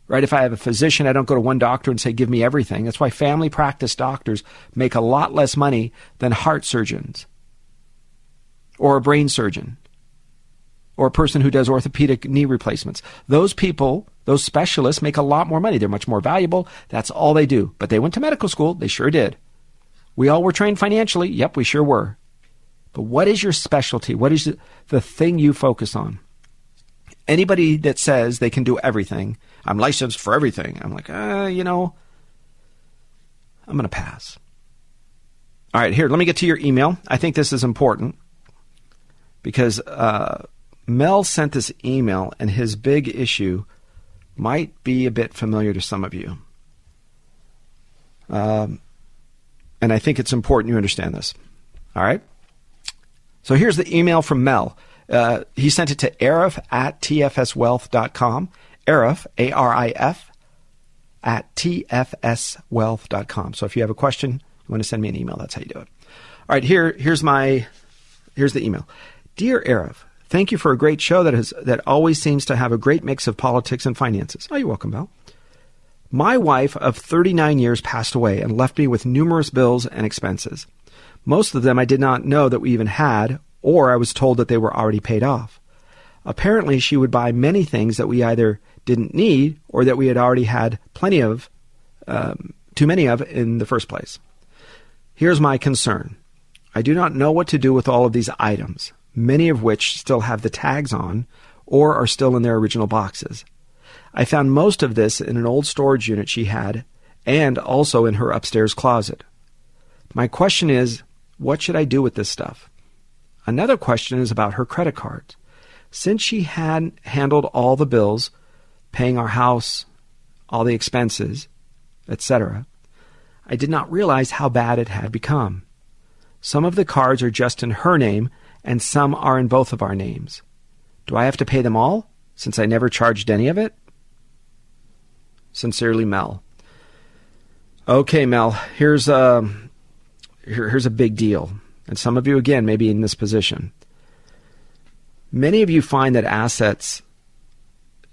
Right? If I have a physician, I don't go to one doctor and say, give me everything. That's why family practice doctors make a lot less money than heart surgeons or a brain surgeon or a person who does orthopedic knee replacements. Those people, those specialists, make a lot more money. They're much more valuable. That's all they do. But they went to medical school. They sure did. We all were trained financially. Yep, we sure were. But what is your specialty? What is the thing you focus on? Anybody that says they can do everything, I'm licensed for everything, I'm like, you know, I'm going to pass. All right, here, let me get to your email. I think this is important because Mel sent this email, and his big issue might be a bit familiar to some of you. And I think it's important you understand this. All right? So here's the email from Mel. He sent it to arif@tfswealth.com, Arif, A-R-I-F, at tfswealth.com. So if you have a question, you want to send me an email, that's how you do it. All right, here's the email. Dear Arif, thank you for a great show that always seems to have a great mix of politics and finances. Oh, you're welcome, Mel. My wife of 39 years passed away and left me with numerous bills and expenses. Most of them I did not know that we even had, or I was told that they were already paid off. Apparently, she would buy many things that we either didn't need or that we had already had plenty of, too many of in the first place. Here's my concern. I do not know what to do with all of these items, many of which still have the tags on or are still in their original boxes. I found most of this in an old storage unit she had and also in her upstairs closet. My question is, what should I do with this stuff? Another question is about her credit card. Since she had handled all the bills, paying our house, all the expenses, etc., I did not realize how bad it had become. Some of the cards are just in her name, and some are in both of our names. Do I have to pay them all, since I never charged any of it? Sincerely, Mel. Okay, Mel, here's a big deal. And some of you, again, may be in this position. Many of you might find assets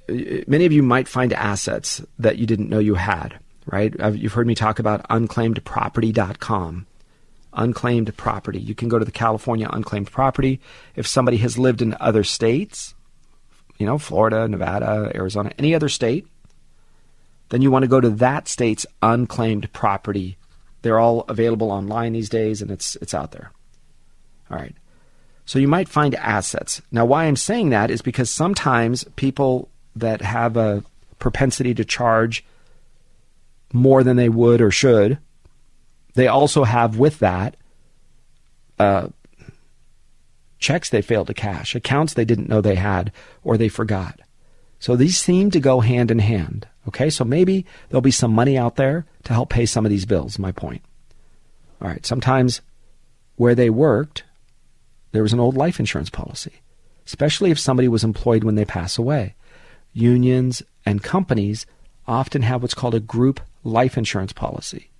that you didn't know you had, right? You've heard me talk about unclaimedproperty.com. Unclaimed property. You can go to the California unclaimed property. If somebody has lived in other states, you know, Florida, Nevada, Arizona, any other state, then you want to go to that state's unclaimed property. They're all available online these days, and it's out there. All right. So you might find assets. Now, why I'm saying that is because sometimes people that have a propensity to charge more than they would or should, they also have with that checks they failed to cash, accounts they didn't know they had or they forgot. So these seem to go hand in hand. Okay, so maybe there'll be some money out there to help pay some of these bills, my point. All right, sometimes where they worked, there was an old life insurance policy. especially if somebody was employed when they pass away. Unions and companies often have what's called a group life insurance policy.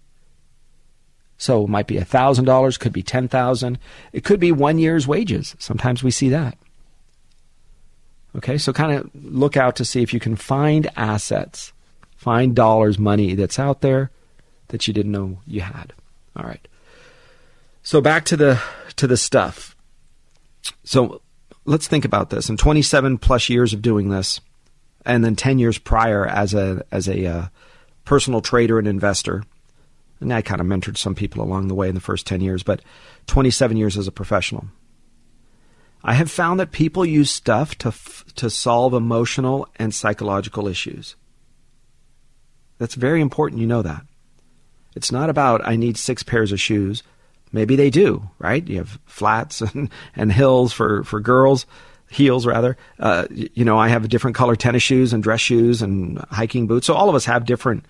So it might be $1,000, could be $10,000. It could be 1 year's wages. Sometimes we see that. Okay, so kind of look out to see if you can find assets, find dollars, money that's out there that you didn't know you had. All right. So back to the stuff. So let's think about this. In 27 plus years of doing this, and then 10 years prior as a personal trader and investor, and I kind of mentored some people along the way in the first 10 years, but 27 years as a professional, I have found that people use stuff to solve emotional and psychological issues. That's very important. You know that. It's not about, I need 6 pairs of shoes. Maybe they do, right? You have flats and heels for girls, heels rather. I have different color tennis shoes and dress shoes and hiking boots. So all of us have different.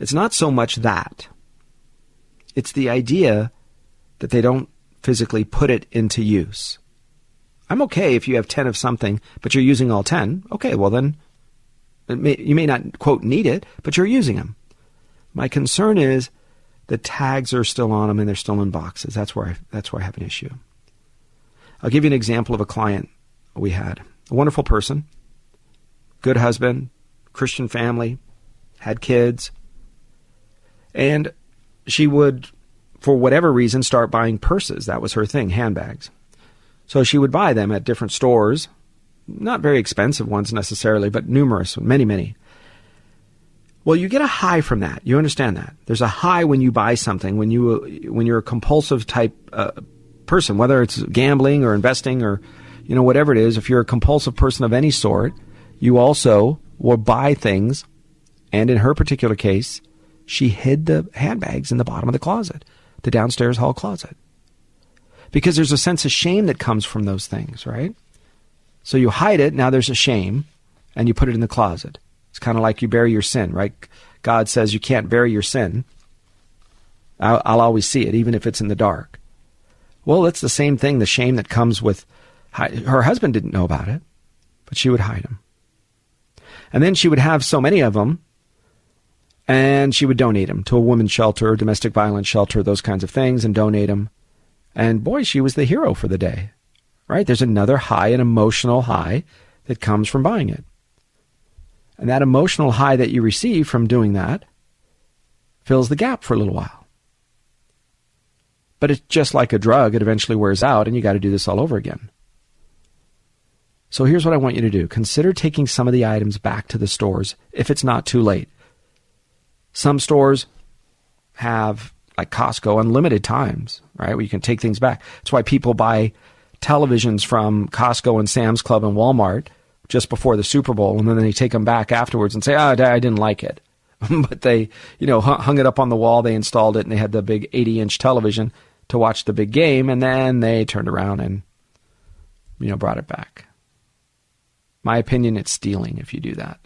It's not so much that. It's the idea that they don't physically put it into use. I'm okay if you have 10 of something, but you're using all 10. Okay, well then you may not, quote, need it, but you're using them. My concern is the tags are still on them and they're still in boxes. That's where I have an issue. I'll give you an example of a client we had. A wonderful person, good husband, Christian family, had kids. And she would, for whatever reason, start buying purses. That was her thing, handbags. So she would buy them at different stores, not very expensive ones necessarily, but numerous, many, many. Well, you get a high from that. You understand that. There's a high when you buy something, when you're a compulsive type person, whether it's gambling or investing or, whatever it is. If you're a compulsive person of any sort, you also will buy things. And in her particular case, she hid the handbags in the bottom of the closet, the downstairs hall closet, because there's a sense of shame that comes from those things, right? So you hide it. Now there's a shame and you put it in the closet. It's kind of like you bury your sin, right? God says you can't bury your sin. I'll always see it, even if it's in the dark. Well, that's the same thing, the shame that comes with her husband didn't know about it, but she would hide them. And then she would have so many of them, and she would donate them to a women's shelter, domestic violence shelter, those kinds of things, and donate them. And boy, she was the hero for the day, right? There's another high, an emotional high that comes from buying it. And that emotional high that you receive from doing that fills the gap for a little while. But it's just like a drug. It eventually wears out, and you got to do this all over again. So here's what I want you to do. Consider taking some of the items back to the stores if it's not too late. Some stores have, like Costco, unlimited times, right, where you can take things back. That's why people buy televisions from Costco and Sam's Club and Walmart just before the Super Bowl, and then they take them back afterwards and say, oh, I didn't like it. But they, hung it up on the wall, they installed it, and they had the big 80-inch television to watch the big game, and then they turned around and, brought it back. My opinion, it's stealing if you do that.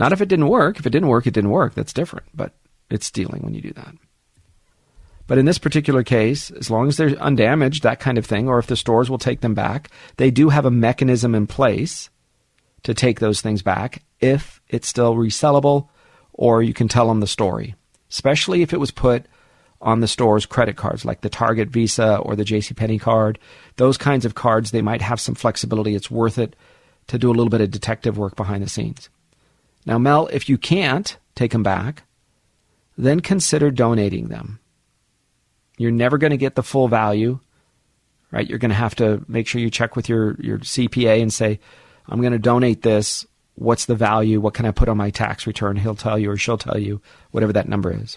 Not if it didn't work. If it didn't work, it didn't work. That's different, but it's stealing when you do that. But in this particular case, as long as they're undamaged, that kind of thing, or if the stores will take them back, they do have a mechanism in place to take those things back if it's still resellable, or you can tell them the story, especially if it was put on the store's credit cards, like the Target Visa or the JCPenney card, those kinds of cards. They might have some flexibility. It's worth it to do a little bit of detective work behind the scenes. Now, Mel, if you can't take them back, then consider donating them. You're never going to get the full value, right? You're going to have to make sure you check with your CPA and say, I'm going to donate this. What's the value? What can I put on my tax return? He'll tell you, or she'll tell you, whatever that number is.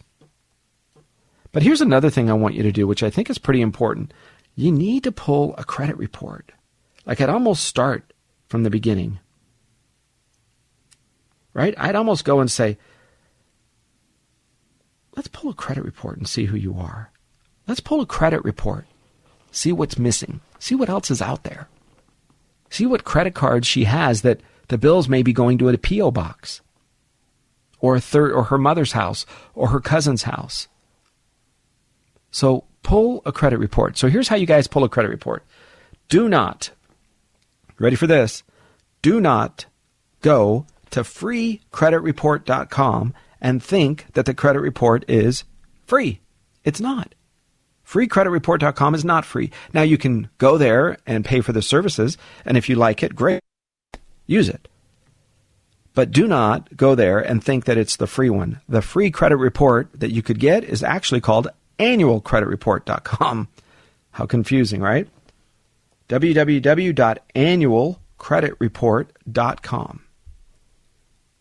But here's another thing I want you to do, which I think is pretty important. You need to pull a credit report. Like, I'd almost start from the beginning, right? I'd almost go and say, let's pull a credit report and see who you are. Let's pull a credit report, see what's missing, see what else is out there, see what credit cards she has that the bills may be going to a P.O. box or or her mother's house or her cousin's house. So pull a credit report. So here's how you guys pull a credit report. Do not Ready for this? Do not go to FreeCreditReport.com and think that the credit report is free. It's not. FreeCreditReport.com is not free. Now, you can go there and pay for the services, and if you like it, great. Use it. But do not go there and think that it's the free one. The free credit report that you could get is actually called AnnualCreditReport.com. How confusing, right? www.annualcreditreport.com.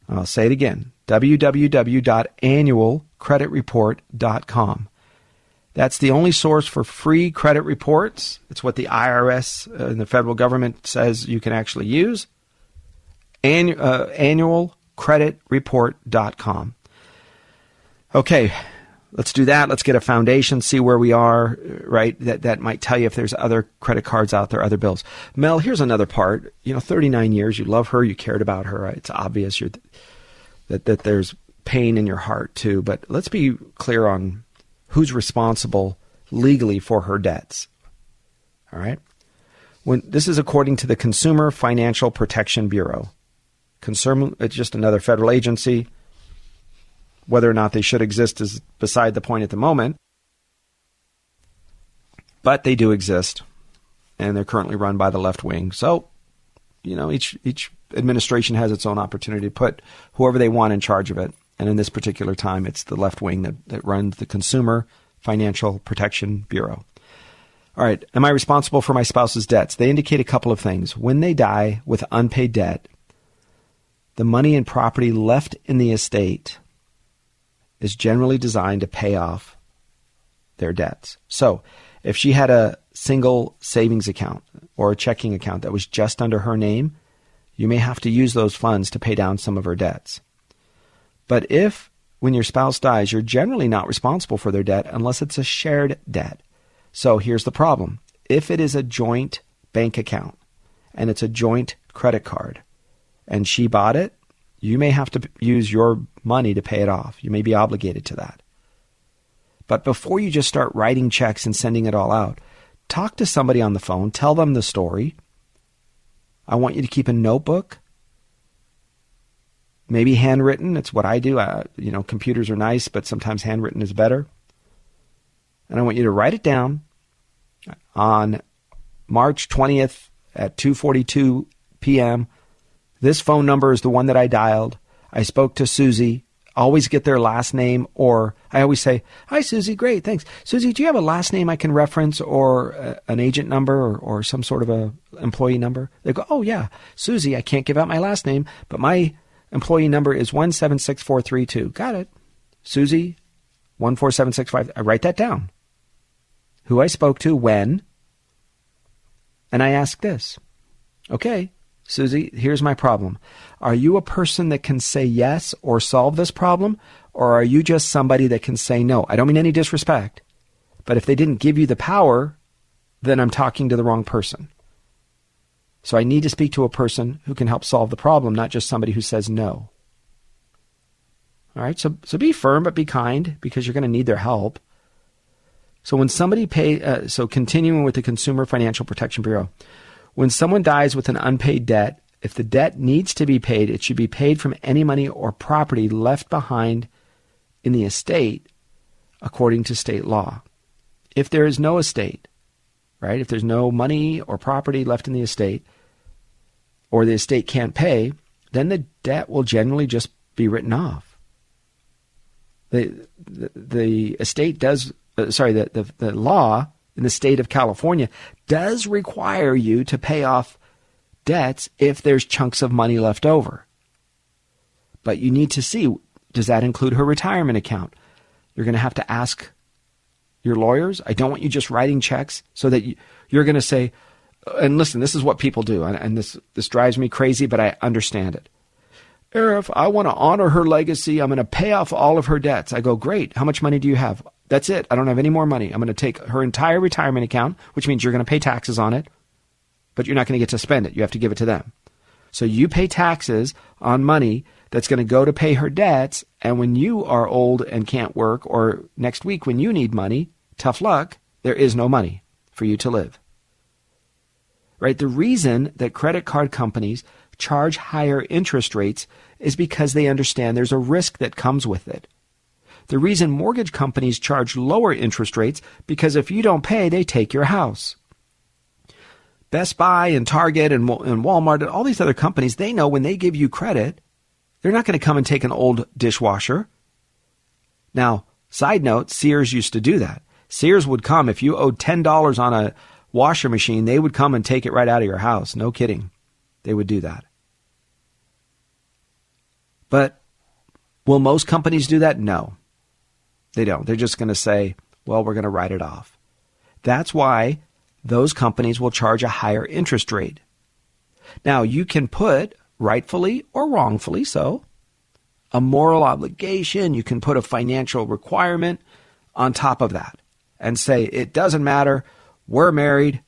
I'll say it again. www.annualcreditreport.com. That's the only source for free credit reports. It's what the IRS and the federal government says you can actually use. AnnualCreditReport.com. Okay, let's do that. Let's get a foundation, see where we are, right? That might tell you if there's other credit cards out there, other bills. Mel, here's another part. 39 years, you love her, you cared about her. It's obvious that there's pain in your heart too, but let's be clear on who's responsible legally for her debts, all right? This is according to the Consumer Financial Protection Bureau. It's just another federal agency. Whether or not they should exist is beside the point at the moment. But they do exist, and they're currently run by the left wing. So, each administration has its own opportunity to put whoever they want in charge of it. And in this particular time, it's the left wing that runs the Consumer Financial Protection Bureau. All right, am I responsible for my spouse's debts? They indicate a couple of things. When they die with unpaid debt, the money and property left in the estate is generally designed to pay off their debts. So if she had a single savings account or a checking account that was just under her name, you may have to use those funds to pay down some of her debts. But if, when your spouse dies, you're generally not responsible for their debt unless it's a shared debt. So here's the problem. If it is a joint bank account and it's a joint credit card and she bought it, you may have to use your money to pay it off. You may be obligated to that. But before you just start writing checks and sending it all out, talk to somebody on the phone, tell them the story. I want you to keep a notebook, maybe handwritten. It's what I do. Computers are nice, but sometimes handwritten is better. And I want you to write it down on March 20th at 2:42 p.m. This phone number is the one that I dialed. I spoke to Susie. Always get their last name, or I always say, "Hi, Susie. Great, thanks. Susie, do you have a last name I can reference, or an agent number, or some sort of a employee number?" They go, "Oh yeah, Susie. I can't give out my last name, but my employee number is 176432. Got it, Susie. 14765. I write that down. Who I spoke to, when, and I ask this. Okay, Susie, here's my problem. Are you a person that can say yes or solve this problem, or are you just somebody that can say no? I don't mean any disrespect, but if they didn't give you the power, then I'm talking to the wrong person. So I need to speak to a person who can help solve the problem, not just somebody who says no. All right, so be firm but be kind, because you're going to need their help. So when somebody continuing with the Consumer Financial Protection Bureau, when someone dies with an unpaid debt, if the debt needs to be paid, it should be paid from any money or property left behind in the estate according to state law. If there is no estate, right? If there's no money or property left in the estate, or the estate can't pay, then the debt will generally just be written off. The law in the state of California does require you to pay off debts if there's chunks of money left over. But you need to see, does that include her retirement account? You're going to have to ask your lawyers. I don't want you just writing checks so that you're going to say, and listen, this is what people do, and this drives me crazy, but I understand it. Arif, I want to honor her legacy. I'm going to pay off all of her debts. I go, great. How much money do you have? That's it. I don't have any more money. I'm going to take her entire retirement account, which means you're going to pay taxes on it, but you're not going to get to spend it. You have to give it to them. So you pay taxes on money that's going to go to pay her debts. And when you are old and can't work, or next week when you need money, tough luck, there is no money for you to live. right? The reason that credit card companies charge higher interest rates is because they understand there's a risk that comes with it. The reason mortgage companies charge lower interest rates because if you don't pay, they take your house. Best Buy and Target and Walmart and all these other companies, they know when they give you credit, they're not going to come and take an old dishwasher. Now, side note, Sears used to do that. Sears would come, if you owed $10 on a washer machine, they would come and take it right out of your house. No kidding. They would do that. But will most companies do that? No, they don't. They're just going to say, well, we're going to write it off. That's why those companies will charge a higher interest rate. Now, you can put, rightfully or wrongfully so, a moral obligation. You can put a financial requirement on top of that and say, it doesn't matter. We're married.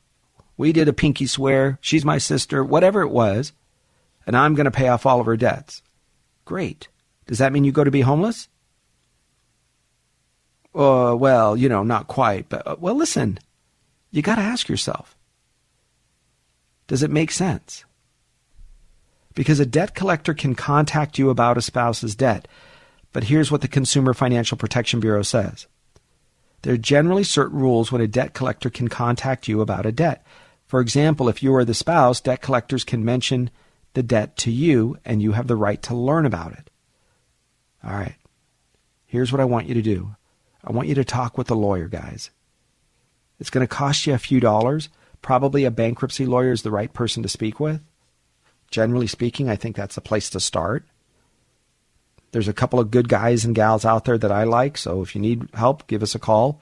We did a pinky swear. She's my sister, whatever it was, and I'm going to pay off all of her debts. Great. Does that mean you go to be homeless? Well, you know, not quite. But well, listen, you got to ask yourself, does it make sense? Because a debt collector can contact you about a spouse's debt. But here's what the Consumer Financial Protection Bureau says. There are generally certain rules when a debt collector can contact you about a debt. For example, if you are the spouse, debt collectors can mention the debt to you, and you have the right to learn about it. All right, here's what I want you to do. I want you to talk with the lawyer, guys. It's going to cost you a few dollars. Probably a bankruptcy lawyer is the right person to speak with. Generally speaking, I think that's the place to start. There's a couple of good guys and gals out there that I like, so if you need help, give us a call.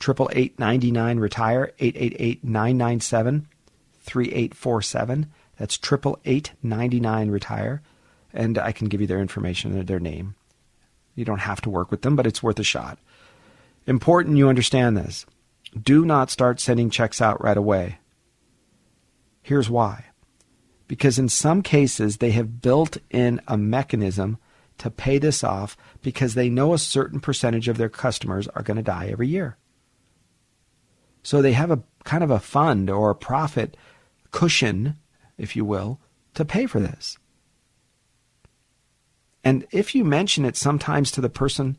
888-99-RETIRE, 888-997-3847. That's 888-99-RETIRE, and I can give you their information and their name. You don't have to work with them, but it's worth a shot. Important you understand this. Do not start sending checks out right away. Here's why. Because in some cases, they have built in a mechanism to pay this off because they know a certain percentage of their customers are going to die every year. So they have a kind of a fund or a profit cushion, if you will, to pay for this. And if you mention it sometimes to the person,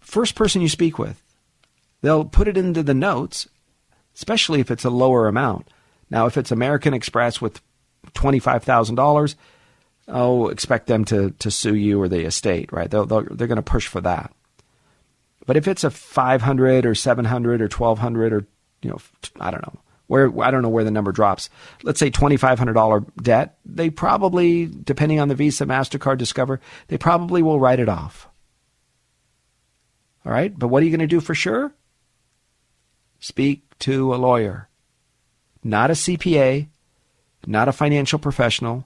first person you speak with, they'll put it into the notes, especially if it's a lower amount. Now, if it's American Express with $25,000, oh, expect them to sue you or the estate, right? They're going to push for that. But if it's a $500 or $700 or $1,200 or, you know, I don't know where the number drops. Let's say $2,500 debt. They probably, depending on the Visa, MasterCard, Discover, they probably will write it off. All right. But what are you going to do for sure? Speak to a lawyer, not a CPA, not a financial professional,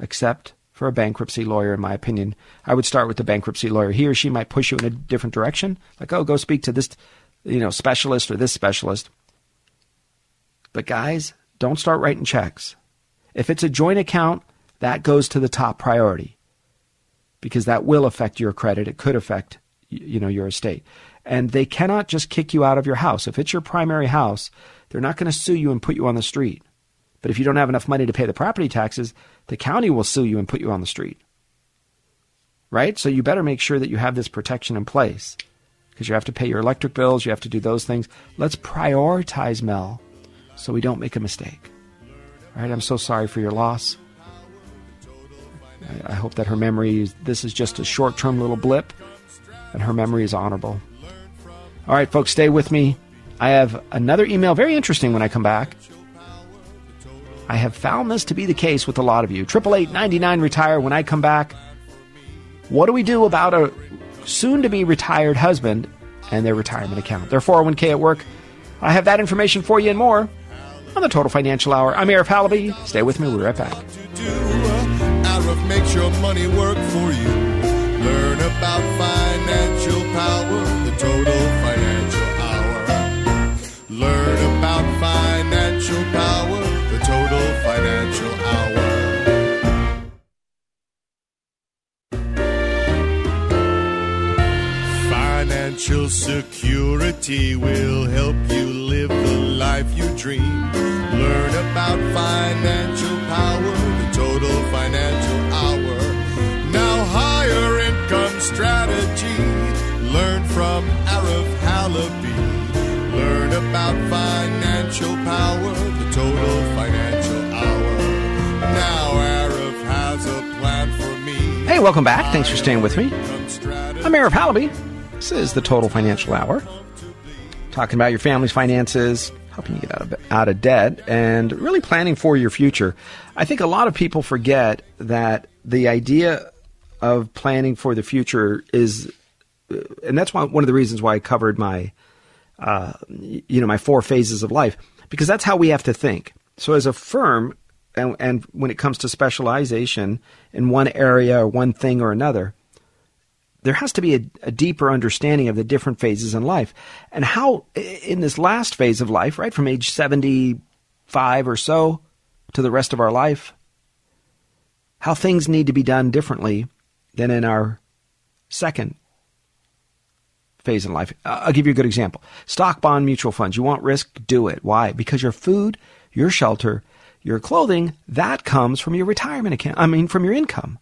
except for a bankruptcy lawyer, in my opinion. I would start with the bankruptcy lawyer. He or she might push you in a different direction, like, oh, go speak to this, you know, specialist or this specialist. But guys, don't start writing checks. If it's a joint account, that goes to the top priority because that will affect your credit. It could affect, you know, your estate. And they cannot just kick you out of your house. If it's your primary house, they're not going to sue you and put you on the street. But if you don't have enough money to pay the property taxes, the county will sue you and put you on the street, right? So you better make sure that you have this protection in place because you have to pay your electric bills. You have to do those things. Let's prioritize, Mel, so we don't make a mistake. All right, I'm so sorry for your loss. I hope that her memory, this is just a short-term little blip, and her memory is honorable. All right, folks, stay with me. I have another email, very interesting, when I come back. I have found this to be the case with a lot of you. 888-99-RETIRE. When I come back, what do we do about a soon-to-be retired husband and their retirement account, their 401k at work? I have that information for you and more on the Total Financial Hour. I'm Arif Halabi. Stay with me. We'll be right back. Arif makes your money work for you. Learn about financial power, the Total Financial Hour. Learn about financial power. Total Financial Hour. Financial security will help you live the life life you dream. Learn about financial power, the Total Financial Hour. Now higher income strategy. Learn from Arif Halabi. Learn about financial power, the Total Financial Hour. Now Arif has a plan for me. Hey, welcome back. Thanks for staying with me. I'm Arif Halabi. This is the Total Financial Hour. Talking about your family's finances, helping you get out of debt, and really planning for your future. I think a lot of people forget that the idea of planning for the future is, and that's one of the reasons why I covered my, my four phases of life, because that's how we have to think. So as a firm, and when it comes to specialization in one area or one thing or another, there has to be a deeper understanding of the different phases in life and how in this last phase of life, right, from age 75 or so to the rest of our life, how things need to be done differently than in our second phase in life. I'll give you a good example. Stock, bond, mutual funds. You want risk? Do it. Why? Because your food, your shelter, your clothing, that comes from your retirement account. I mean, from your income,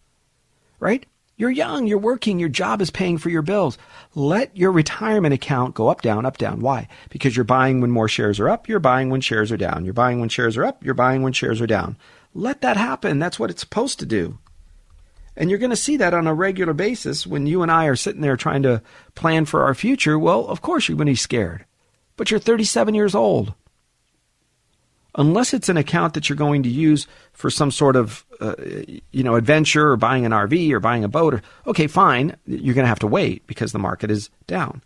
right? You're young, you're working, your job is paying for your bills. Let your retirement account go up, down, up, down. Why? Because you're buying when more shares are up, you're buying when shares are down. You're buying when shares are up, you're buying when shares are down. Let that happen. That's what it's supposed to do. And you're going to see that on a regular basis when you and I are sitting there trying to plan for our future. Well, of course you're going to be scared, but you're 37 years old. Unless it's an account that you're going to use for some sort of, adventure or buying an RV or buying a boat, or okay, fine, you're going to have to wait because the market is down.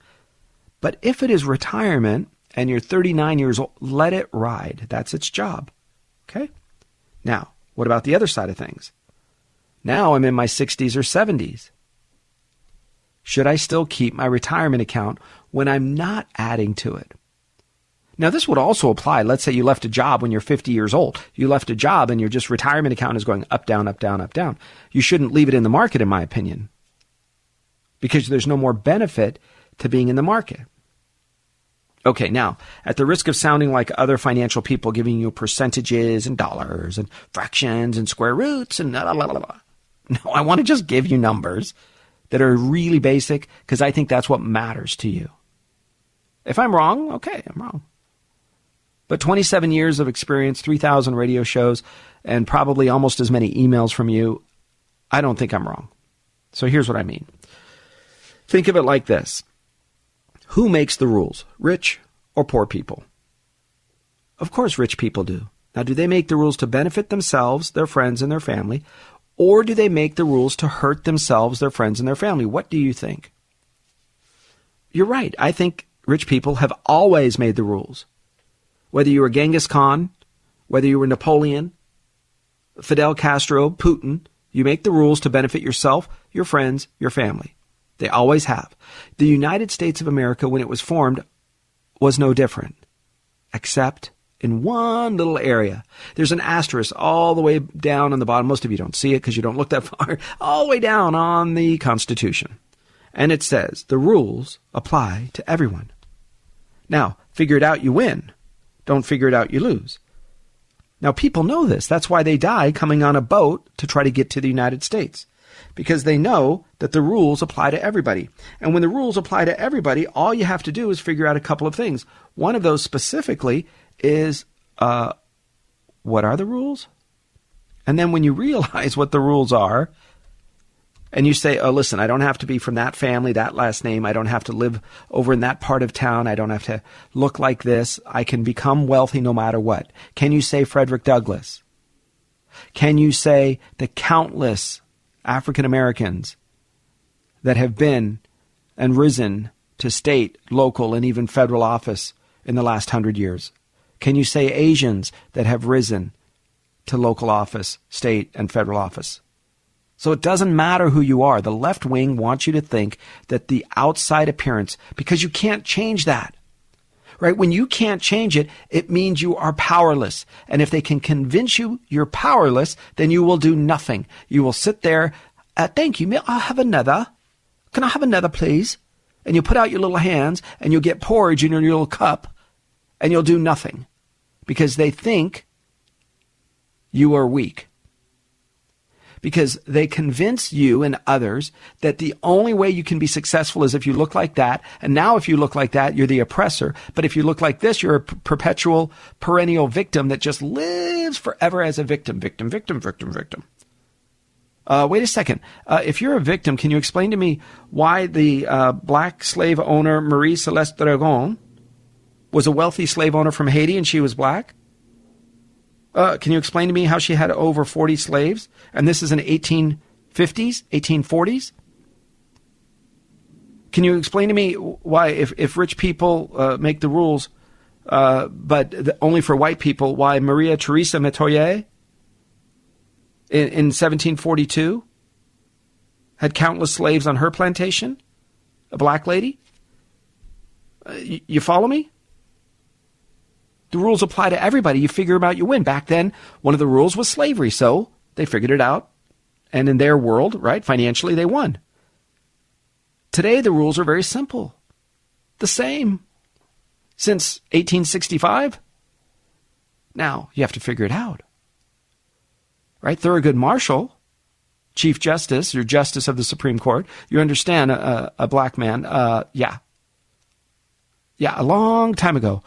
But if it is retirement and you're 39 years old, let it ride. That's its job. Okay. Now, what about the other side of things? Now I'm in my 60s or 70s. Should I still keep my retirement account when I'm not adding to it? Now, this would also apply. Let's say you left a job when you're 50 years old. You left a job and your just retirement account is going up, down, up, down, up, down. You shouldn't leave it in the market, in my opinion, because there's no more benefit to being in the market. Okay, now, at the risk of sounding like other financial people giving you percentages and dollars and fractions and square roots and blah, blah, blah, blah. No, I want to just give you numbers that are really basic because I think that's what matters to you. If I'm wrong, okay, I'm wrong. But 27 years of experience, 3,000 radio shows, and probably almost as many emails from you, I don't think I'm wrong. So here's what I mean. Think of it like this. Who makes the rules, rich or poor people? Of course, rich people do. Now, do they make the rules to benefit themselves, their friends, and their family, or do they make the rules to hurt themselves, their friends, and their family? What do you think? You're right. I think rich people have always made the rules. Whether you were Genghis Khan, whether you were Napoleon, Fidel Castro, Putin, you make the rules to benefit yourself, your friends, your family. They always have. The United States of America, when it was formed, was no different, except in one little area. There's an asterisk all the way down on the bottom. Most of you don't see it because you don't look that far. All the way down on the Constitution. And it says the rules apply to everyone. Now, figure it out, you win. Don't figure it out, you lose. Now, people know this. That's why they die coming on a boat to try to get to the United States, because they know that the rules apply to everybody. And when the rules apply to everybody, all you have to do is figure out a couple of things. One of those specifically is, what are the rules? And then when you realize what the rules are, and you say, oh, listen, I don't have to be from that family, that last name. I don't have to live over in that part of town. I don't have to look like this. I can become wealthy no matter what. Can you say Frederick Douglass? Can you say the countless African Americans that have been and risen to state, local, and even federal office in the last 100 years? Can you say Asians that have risen to local office, state, and federal office? So it doesn't matter who you are. The left wing wants you to think that the outside appearance, because you can't change that, right? When you can't change it, it means you are powerless. And if they can convince you you're powerless, then you will do nothing. You will sit there, thank you, may I have another? Can I have another, please? And you put out your little hands and you'll get porridge in your little cup and you'll do nothing because they think you are weak. Because they convince you and others that the only way you can be successful is if you look like that. And now if you look like that, you're the oppressor. But if you look like this, you're a perpetual, perennial victim that just lives forever as a victim. Victim, victim, victim, victim. Wait a second. If you're a victim, can you explain to me why the black slave owner Marie Celeste Dragon was a wealthy slave owner from Haiti and she was black? Can you explain to me how she had over 40 slaves? And this is in 1850s, 1840s? Can you explain to me why if rich people make the rules, but only for white people, why Maria Theresa Metoyer in 1742 had countless slaves on her plantation? A black lady? You follow me? The rules apply to everybody. You figure them out, you win. Back then, one of the rules was slavery, so they figured it out. And in their world, right, financially, they won. Today, the rules are very simple. The same. Since 1865, now you have to figure it out. Right? Thurgood Marshall, Chief Justice, or Justice of the Supreme Court, you understand a black man, a long time ago,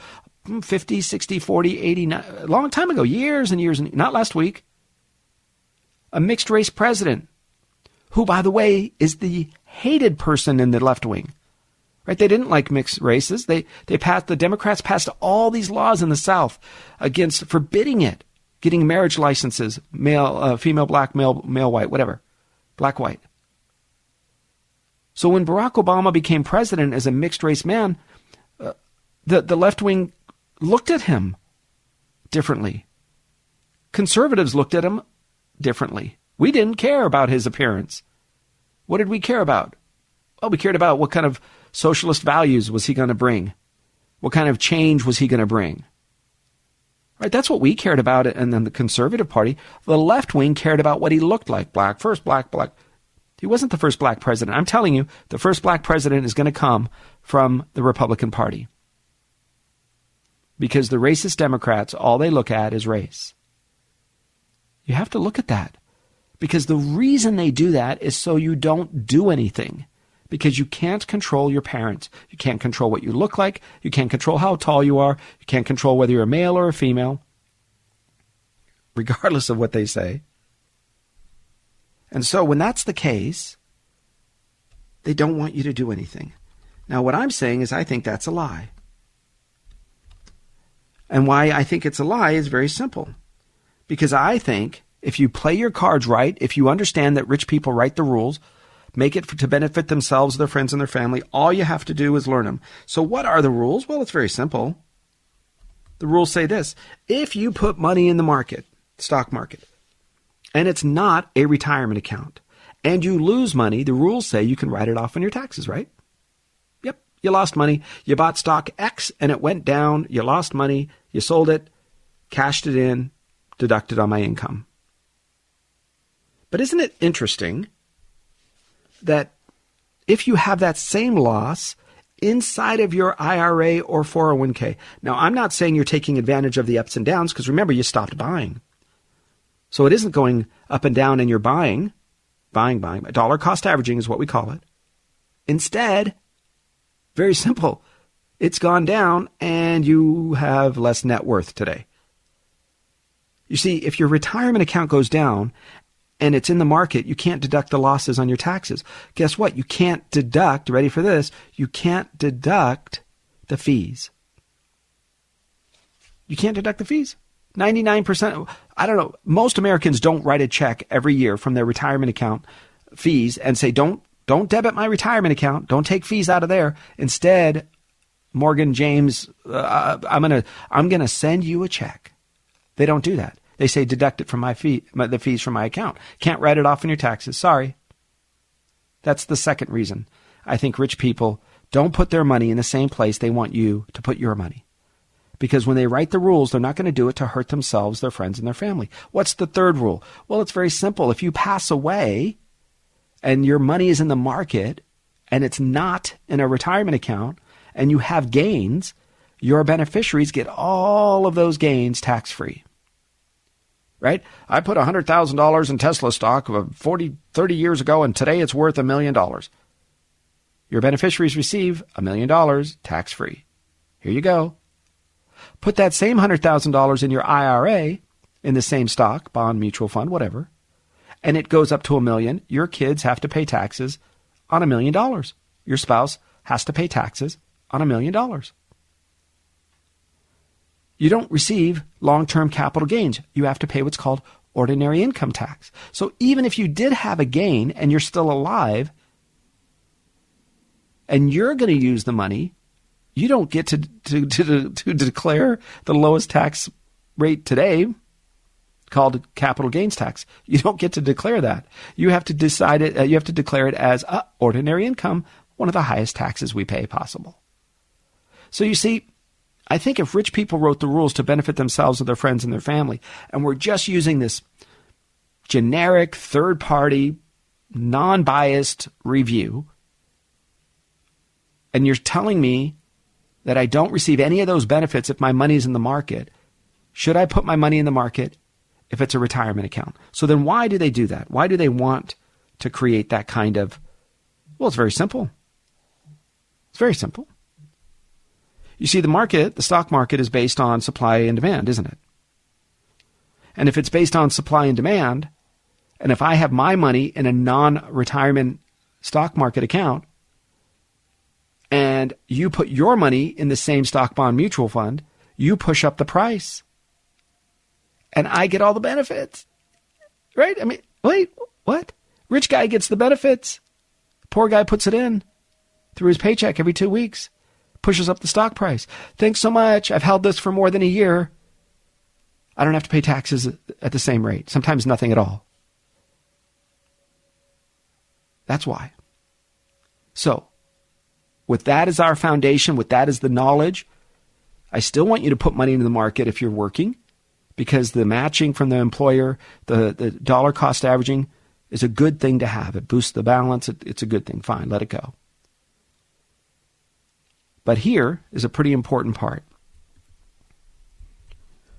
50, 60, 40, 80, a long time ago, years and years, and not last week, a mixed-race president who, by the way, is the hated person in the left wing, right? They didn't like mixed races. The Democrats passed all these laws in the South against forbidding it, getting marriage licenses, male, female, black, male, white, whatever, black, white. So when Barack Obama became president as a mixed-race man, the left wing looked at him differently. Conservatives looked at him differently. We didn't care about his appearance. What did we care about? Well, we cared about what kind of socialist values was he going to bring? What kind of change was he going to bring? Right? That's what we cared about. And then the conservative party, the left wing cared about what he looked like. Black, first black, black. He wasn't the first black president. I'm telling you, the first black president is going to come from the Republican Party. Because the racist Democrats, all they look at is race. You have to look at that. Because the reason they do that is so you don't do anything. Because you can't control your parents. You can't control what you look like. You can't control how tall you are. You can't control whether you're a male or a female. Regardless of what they say. And so when that's the case, they don't want you to do anything. Now what I'm saying is I think that's a lie. And why I think it's a lie is very simple. Because I think if you play your cards right, if you understand that rich people write the rules, make it to benefit themselves, their friends, and their family, all you have to do is learn them. So what are the rules? Well, it's very simple. The rules say this. If you put money in the market, stock market, and it's not a retirement account, and you lose money, the rules say you can write it off on your taxes, right? You lost money. You bought stock X and it went down. You lost money. You sold it, cashed it in, deducted on my income. But isn't it interesting that if you have that same loss inside of your IRA or 401k, now I'm not saying you're taking advantage of the ups and downs because remember you stopped buying. So it isn't going up and down and you're buying. Dollar cost averaging is what we call it. Instead, very simple. It's gone down and you have less net worth today. You see, if your retirement account goes down and it's in the market, you can't deduct the losses on your taxes. Guess what? You can't deduct, ready for this, you can't deduct the fees. You can't deduct the fees. 99%, I don't know, most Americans don't write a check every year from their retirement account fees and say, Don't debit my retirement account. Don't take fees out of there. Instead, Morgan James, I'm gonna send you a check. They don't do that. They say deduct it from the fees from my account. Can't write it off in your taxes. Sorry. That's the second reason I think rich people don't put their money in the same place they want you to put your money, because when they write the rules, they're not going to do it to hurt themselves, their friends, and their family. What's the third rule? Well, it's very simple. If you pass away and your money is in the market and it's not in a retirement account and you have gains, your beneficiaries get all of those gains tax-free. Right? I put $100,000 in Tesla stock 30 years ago, and today it's worth $1 million. Your beneficiaries receive $1 million tax-free. Here you go. Put that same $100,000 in your IRA, in the same stock, bond, mutual fund, whatever, and it goes up to $1 million. Your kids have to pay taxes on $1 million. Your spouse has to pay taxes on $1 million. You don't receive long-term capital gains. You have to pay what's called ordinary income tax. So even if you did have a gain and you're still alive and you're going to use the money, you don't get to declare the lowest tax rate today called capital gains tax. You don't get to declare that. You have to decide it. You have to declare it as ordinary income, one of the highest taxes we pay possible. So you see, I think if rich people wrote the rules to benefit themselves and their friends and their family, and we're just using this generic, third-party, non-biased review, and you're telling me that I don't receive any of those benefits if my money's in the market, should I put my money in the market if it's a retirement account? So then why do they do that? Why do they want to create that kind of, well, it's very simple. It's very simple. You see, the market, the stock market, is based on supply and demand, isn't it? And if it's based on supply and demand, and if I have my money in a non-retirement stock market account, and you put your money in the same stock bond mutual fund, you push up the price. And I get all the benefits, right? I mean, wait, what? Rich guy gets the benefits. Poor guy puts it in through his paycheck every 2 weeks. Pushes up the stock price. Thanks so much. I've held this for more than a year. I don't have to pay taxes at the same rate. Sometimes nothing at all. That's why. So, with that as our foundation, with that as the knowledge, I still want you to put money into the market if you're working, because the matching from the employer, the dollar cost averaging is a good thing to have. It boosts the balance. It's a good thing. Fine, let it go. But here is a pretty important part,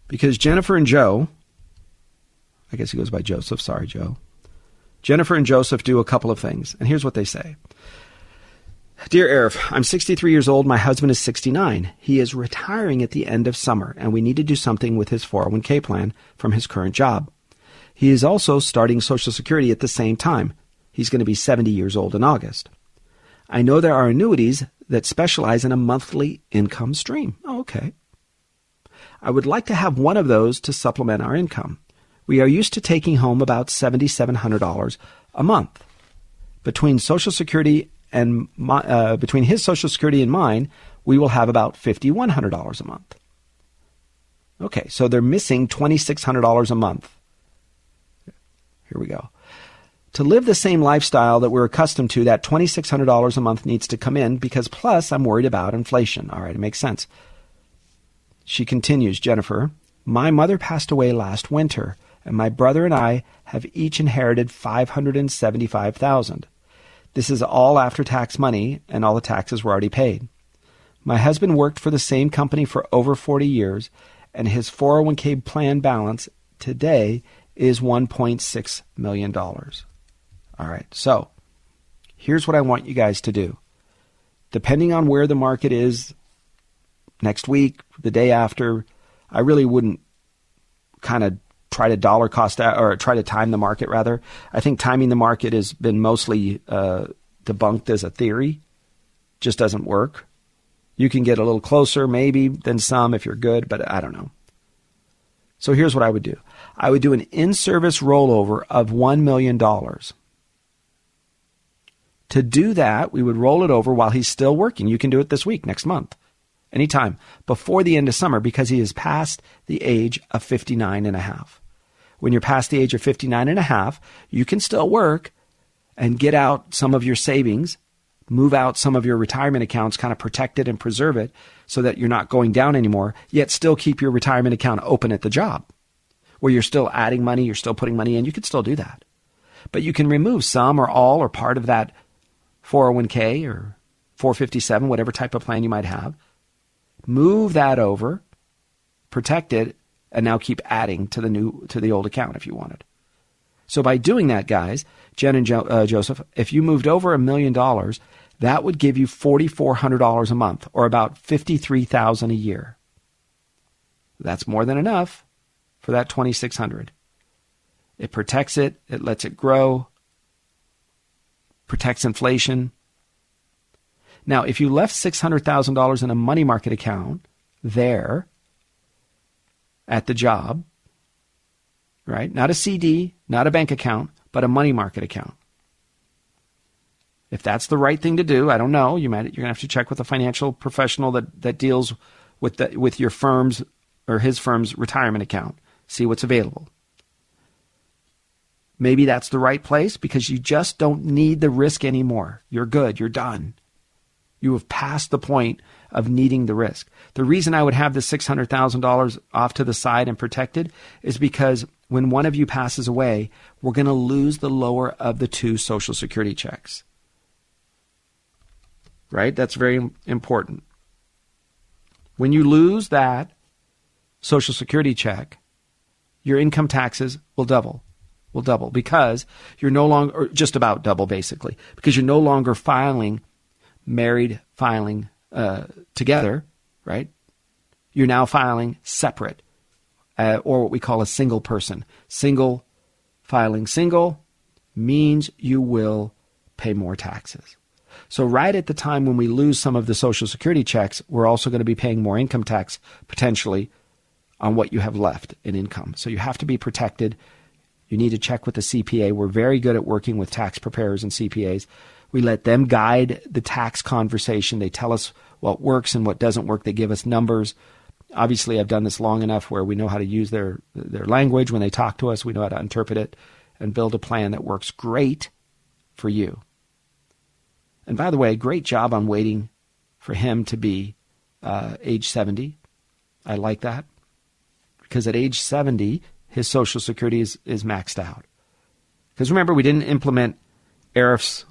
because Jennifer and Joe, I guess he goes by Joseph, sorry, Joe. Jennifer and Joseph do a couple of things, and here's what they say. Dear Arif, I'm 63 years old. My husband is 69. He is retiring at the end of summer, and we need to do something with his 401k plan from his current job. He is also starting Social Security at the same time. He's going to be 70 years old in August. I know there are annuities that specialize in a monthly income stream. Oh, okay. I would like to have one of those to supplement our income. We are used to taking home about $7,700 a month. Between his Social Security and mine, we will have about $5,100 a month. Okay, so they're missing $2,600 a month. Here we go. To live the same lifestyle that we're accustomed to, that $2,600 a month needs to come in, because plus I'm worried about inflation. All right, it makes sense. She continues, Jennifer, my mother passed away last winter, and my brother and I have each inherited $575,000. This is all after-tax money, and all the taxes were already paid. My husband worked for the same company for over 40 years, and his 401k plan balance today is $1.6 million. All right, so here's what I want you guys to do. Depending on where the market is next week, the day after, I really wouldn't kind of try to dollar cost out, or try to time the market, rather. I think timing the market has been mostly debunked as a theory. Just doesn't work. You can get a little closer maybe than some if you're good, but I don't know. So here's what I would do. I would do an in-service rollover of $1 million. To do that, we would roll it over while he's still working. You can do it this week, next month, anytime, before the end of summer, because he is past the age of 59 and a half. When you're past the age of 59 and a half, you can still work and get out some of your savings, move out some of your retirement accounts, kind of protect it and preserve it so that you're not going down anymore, yet still keep your retirement account open at the job where you're still adding money, you're still putting money in. You can still do that. But you can remove some or all or part of that 401k or 457, whatever type of plan you might have, move that over, protect it, and now keep adding to the new to the old account if you wanted. So by doing that, guys, Jen and Joseph, if you moved over $1 million, that would give you $4,400 a month, or about $53,000 a year. That's more than enough for that $2,600. It protects it. It lets it grow. Protects inflation. Now, if you left $600,000 in a money market account there at the job, right? Not a CD, not a bank account, but a money market account. If that's the right thing to do, I don't know. You're gonna have to check with a financial professional that deals with your firm's or his firm's retirement account. See what's available. Maybe that's the right place because you just don't need the risk anymore. You're good. You're done. You have passed the point of needing the risk. The reason I would have the $600,000 off to the side and protected is because when one of you passes away, we're going to lose the lower of the two Social Security checks. Right? That's very important. When you lose that Social Security check, your income taxes will double because you're no longer, or just about double basically, because you're no longer filing together, right? You're now filing separate, or what we call a single person. Single filing single means you will pay more taxes. So right at the time when we lose some of the Social Security checks, we're also going to be paying more income tax potentially on what you have left in income. So you have to be protected. You need to check with the CPA. We're very good at working with tax preparers and CPAs. We let them guide the tax conversation. They tell us what works and what doesn't work. They give us numbers. Obviously, I've done this long enough where we know how to use their language. When they talk to us, we know how to interpret it and build a plan that works great for you. And by the way, great job on waiting for him to be age 70. I like that because at age 70, his Social Security is maxed out. Because remember, we didn't implement Arif's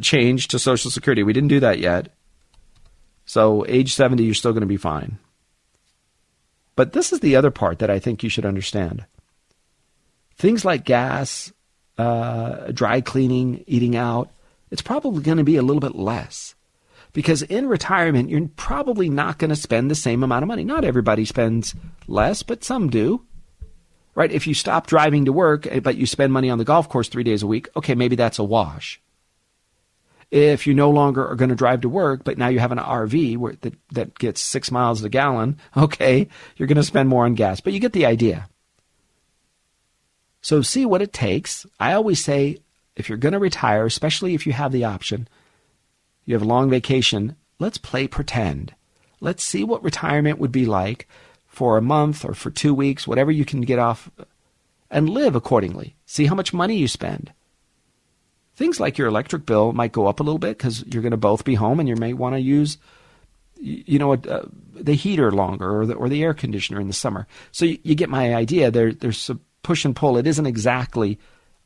change to Social Security. We didn't do that yet. So age 70, you're still going to be fine. But this is the other part that I think you should understand. Things like gas, dry cleaning, eating out, it's probably going to be a little bit less. Because in retirement, you're probably not going to spend the same amount of money. Not everybody spends less, but some do, right? If you stop driving to work, but you spend money on the golf course 3 days a week, okay, maybe that's a wash. If you no longer are going to drive to work, but now you have an RV that gets 6 miles a gallon, okay, you're going to spend more on gas. But you get the idea. So see what it takes. I always say if you're going to retire, especially if you have the option, you have a long vacation, let's play pretend. Let's see what retirement would be like for a month or for 2 weeks, whatever you can get off, and live accordingly. See how much money you spend. Things like your electric bill might go up a little bit because you're going to both be home and you may want to use the heater longer or the air conditioner in the summer. So you get my idea. There's some push and pull. It isn't exactly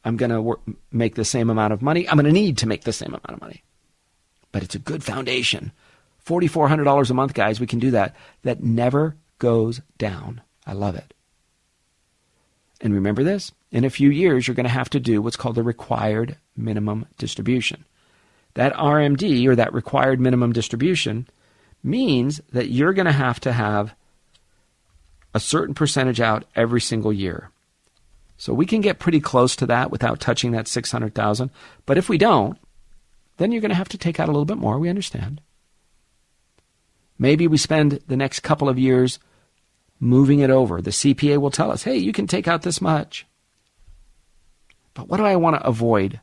I'm going to make the same amount of money. I'm going to need to make the same amount of money. But it's a good foundation. $4,400 a month, guys, we can do that. That never goes down. I love it. And remember this, in a few years, you're going to have to do what's called the required minimum distribution. That RMD, or that required minimum distribution, means that you're going to have a certain percentage out every single year. So we can get pretty close to that without touching that $600,000. But if we don't, then you're going to have to take out a little bit more. We understand. Maybe we spend the next couple of years moving it over. The CPA will tell us, hey, you can take out this much. But what do I want to avoid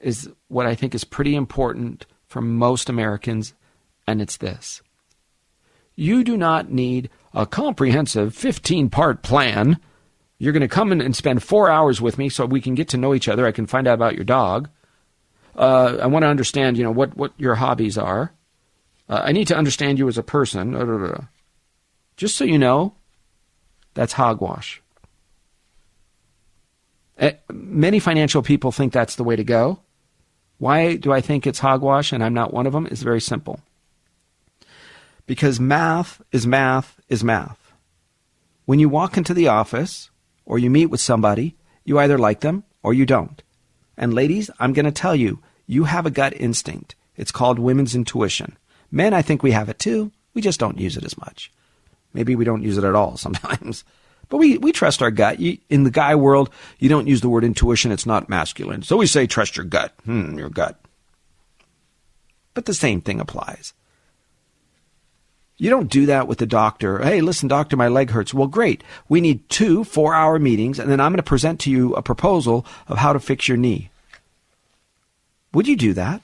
is what I think is pretty important for most Americans, and it's this. You do not need a comprehensive 15-part plan. You're going to come in and spend 4 hours with me so we can get to know each other. I can find out about your dog. I want to understand, what your hobbies are. I need to understand you as a person. Just so you know, that's hogwash. Many financial people think that's the way to go. Why do I think it's hogwash and I'm not one of them? It's very simple. Because math is math is math. When you walk into the office or you meet with somebody, you either like them or you don't. And ladies, I'm going to tell you, you have a gut instinct. It's called women's intuition. Men, I think we have it too. We just don't use it as much. Maybe we don't use it at all sometimes. But we trust our gut. In the guy world, you don't use the word intuition. It's not masculine. So we say, trust your gut. Your gut. But the same thing applies. You don't do that with the doctor. Hey, listen, doctor, my leg hurts. Well, great. We need 2 four-hour meetings, and then I'm going to present to you a proposal of how to fix your knee. Would you do that?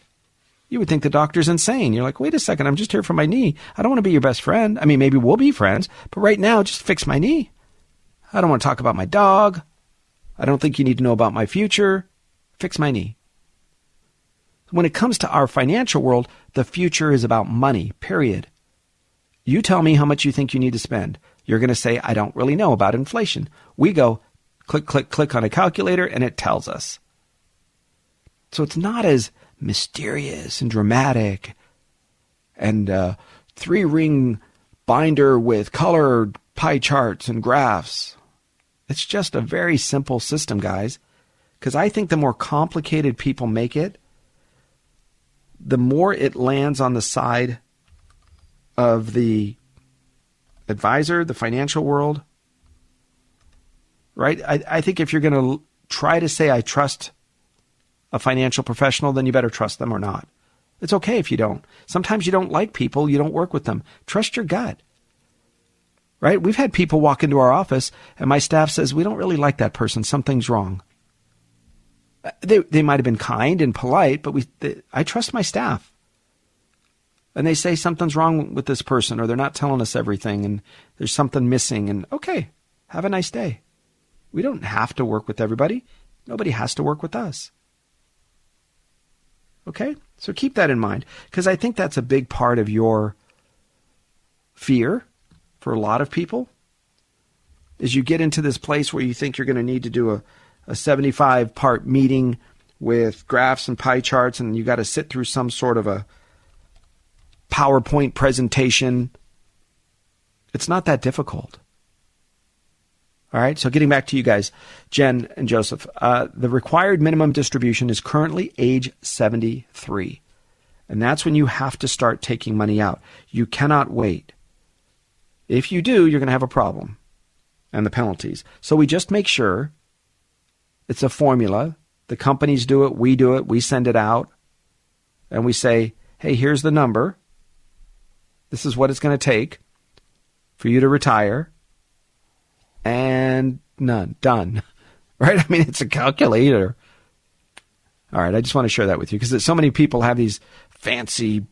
You would think the doctor's insane. You're like, wait a second, I'm just here for my knee. I don't want to be your best friend. I mean, maybe we'll be friends, but right now, just fix my knee. I don't want to talk about my dog. I don't think you need to know about my future. Fix my knee. When it comes to our financial world, the future is about money, period. You tell me how much you think you need to spend. You're going to say, I don't really know about inflation. We go click, click, click on a calculator, and it tells us. So it's not as mysterious and dramatic and 3-ring binder with colored pie charts and graphs. It's just a very simple system, guys, because I think the more complicated people make it, the more it lands on the side of the advisor, the financial world, right? I think if you're going to try to say, I trust a financial professional, then you better trust them or not. It's okay if you don't. Sometimes you don't like people, you don't work with them. Trust your gut, right? We've had people walk into our office and my staff says, we don't really like that person. Something's wrong. They might've been kind and polite, but I trust my staff. And they say something's wrong with this person or they're not telling us everything and there's something missing and okay, have a nice day. We don't have to work with everybody. Nobody has to work with us. Okay, so keep that in mind because I think that's a big part of your fear for a lot of people is you get into this place where you think you're going to need to do a 75-part meeting with graphs and pie charts and you got to sit through some sort of a PowerPoint presentation. It's not that difficult. All right, so getting back to you guys, Jen and Joseph, the required minimum distribution is currently age 73. And that's when you have to start taking money out. You cannot wait. If you do, you're going to have a problem and the penalties. So we just make sure it's a formula. The companies do it, we send it out, and we say, hey, here's the number. This is what it's going to take for you to retire. And none done, right? I mean, it's a calculator. All right. I just want to share that with you because so many people have these fancy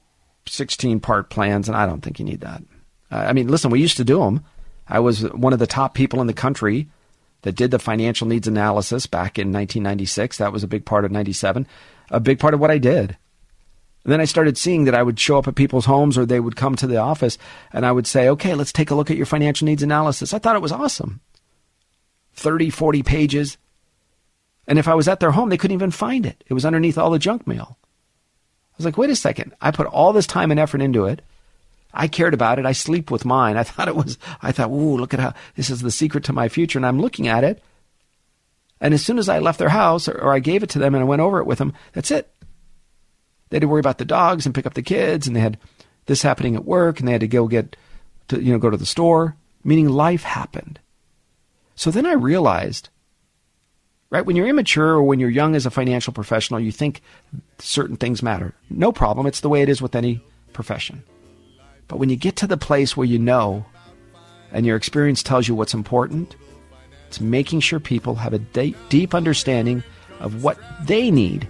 16-part plans. And I don't think you need that. I mean, listen, we used to do them. I was one of the top people in the country that did the financial needs analysis back in 1996. That was a big part of 97, a big part of what I did. And then I started seeing that I would show up at people's homes or they would come to the office and I would say, okay, let's take a look at your financial needs analysis. I thought it was awesome. 30, 40 pages. And if I was at their home, they couldn't even find it. It was underneath all the junk mail. I was like, wait a second. I put all this time and effort into it. I cared about it. I sleep with mine. I thought, ooh, look at how this is the secret to my future. And I'm looking at it. And as soon as I left their house or I gave it to them and I went over it with them, that's it. They had to worry about the dogs and pick up the kids, and they had this happening at work, and they had to go to the store, meaning life happened. So then I realized, right, when you're immature or when you're young as a financial professional, you think certain things matter. No problem. It's the way it is with any profession. But when you get to the place where you know and your experience tells you what's important, it's making sure people have a deep understanding of what they need,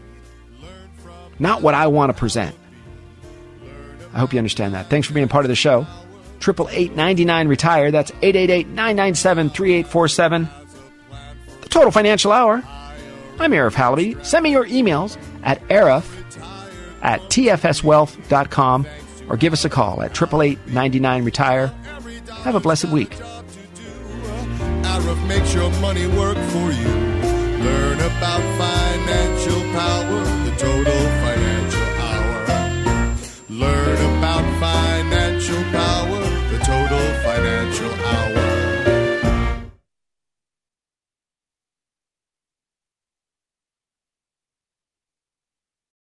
not what I want to present. I hope you understand that. Thanks for being part of the show. 888-99-RETIRE. That's 888-997-3847. The Total Financial Hour. I'm Arif Halabi. Send me your emails at arif@tfswealth.com or give us a call at 888-99-RETIRE. Have a blessed week. Arif makes your money work for you. Learn about financial power, the Total Financial Hour. Learn about financial power, the Total Financial Hour.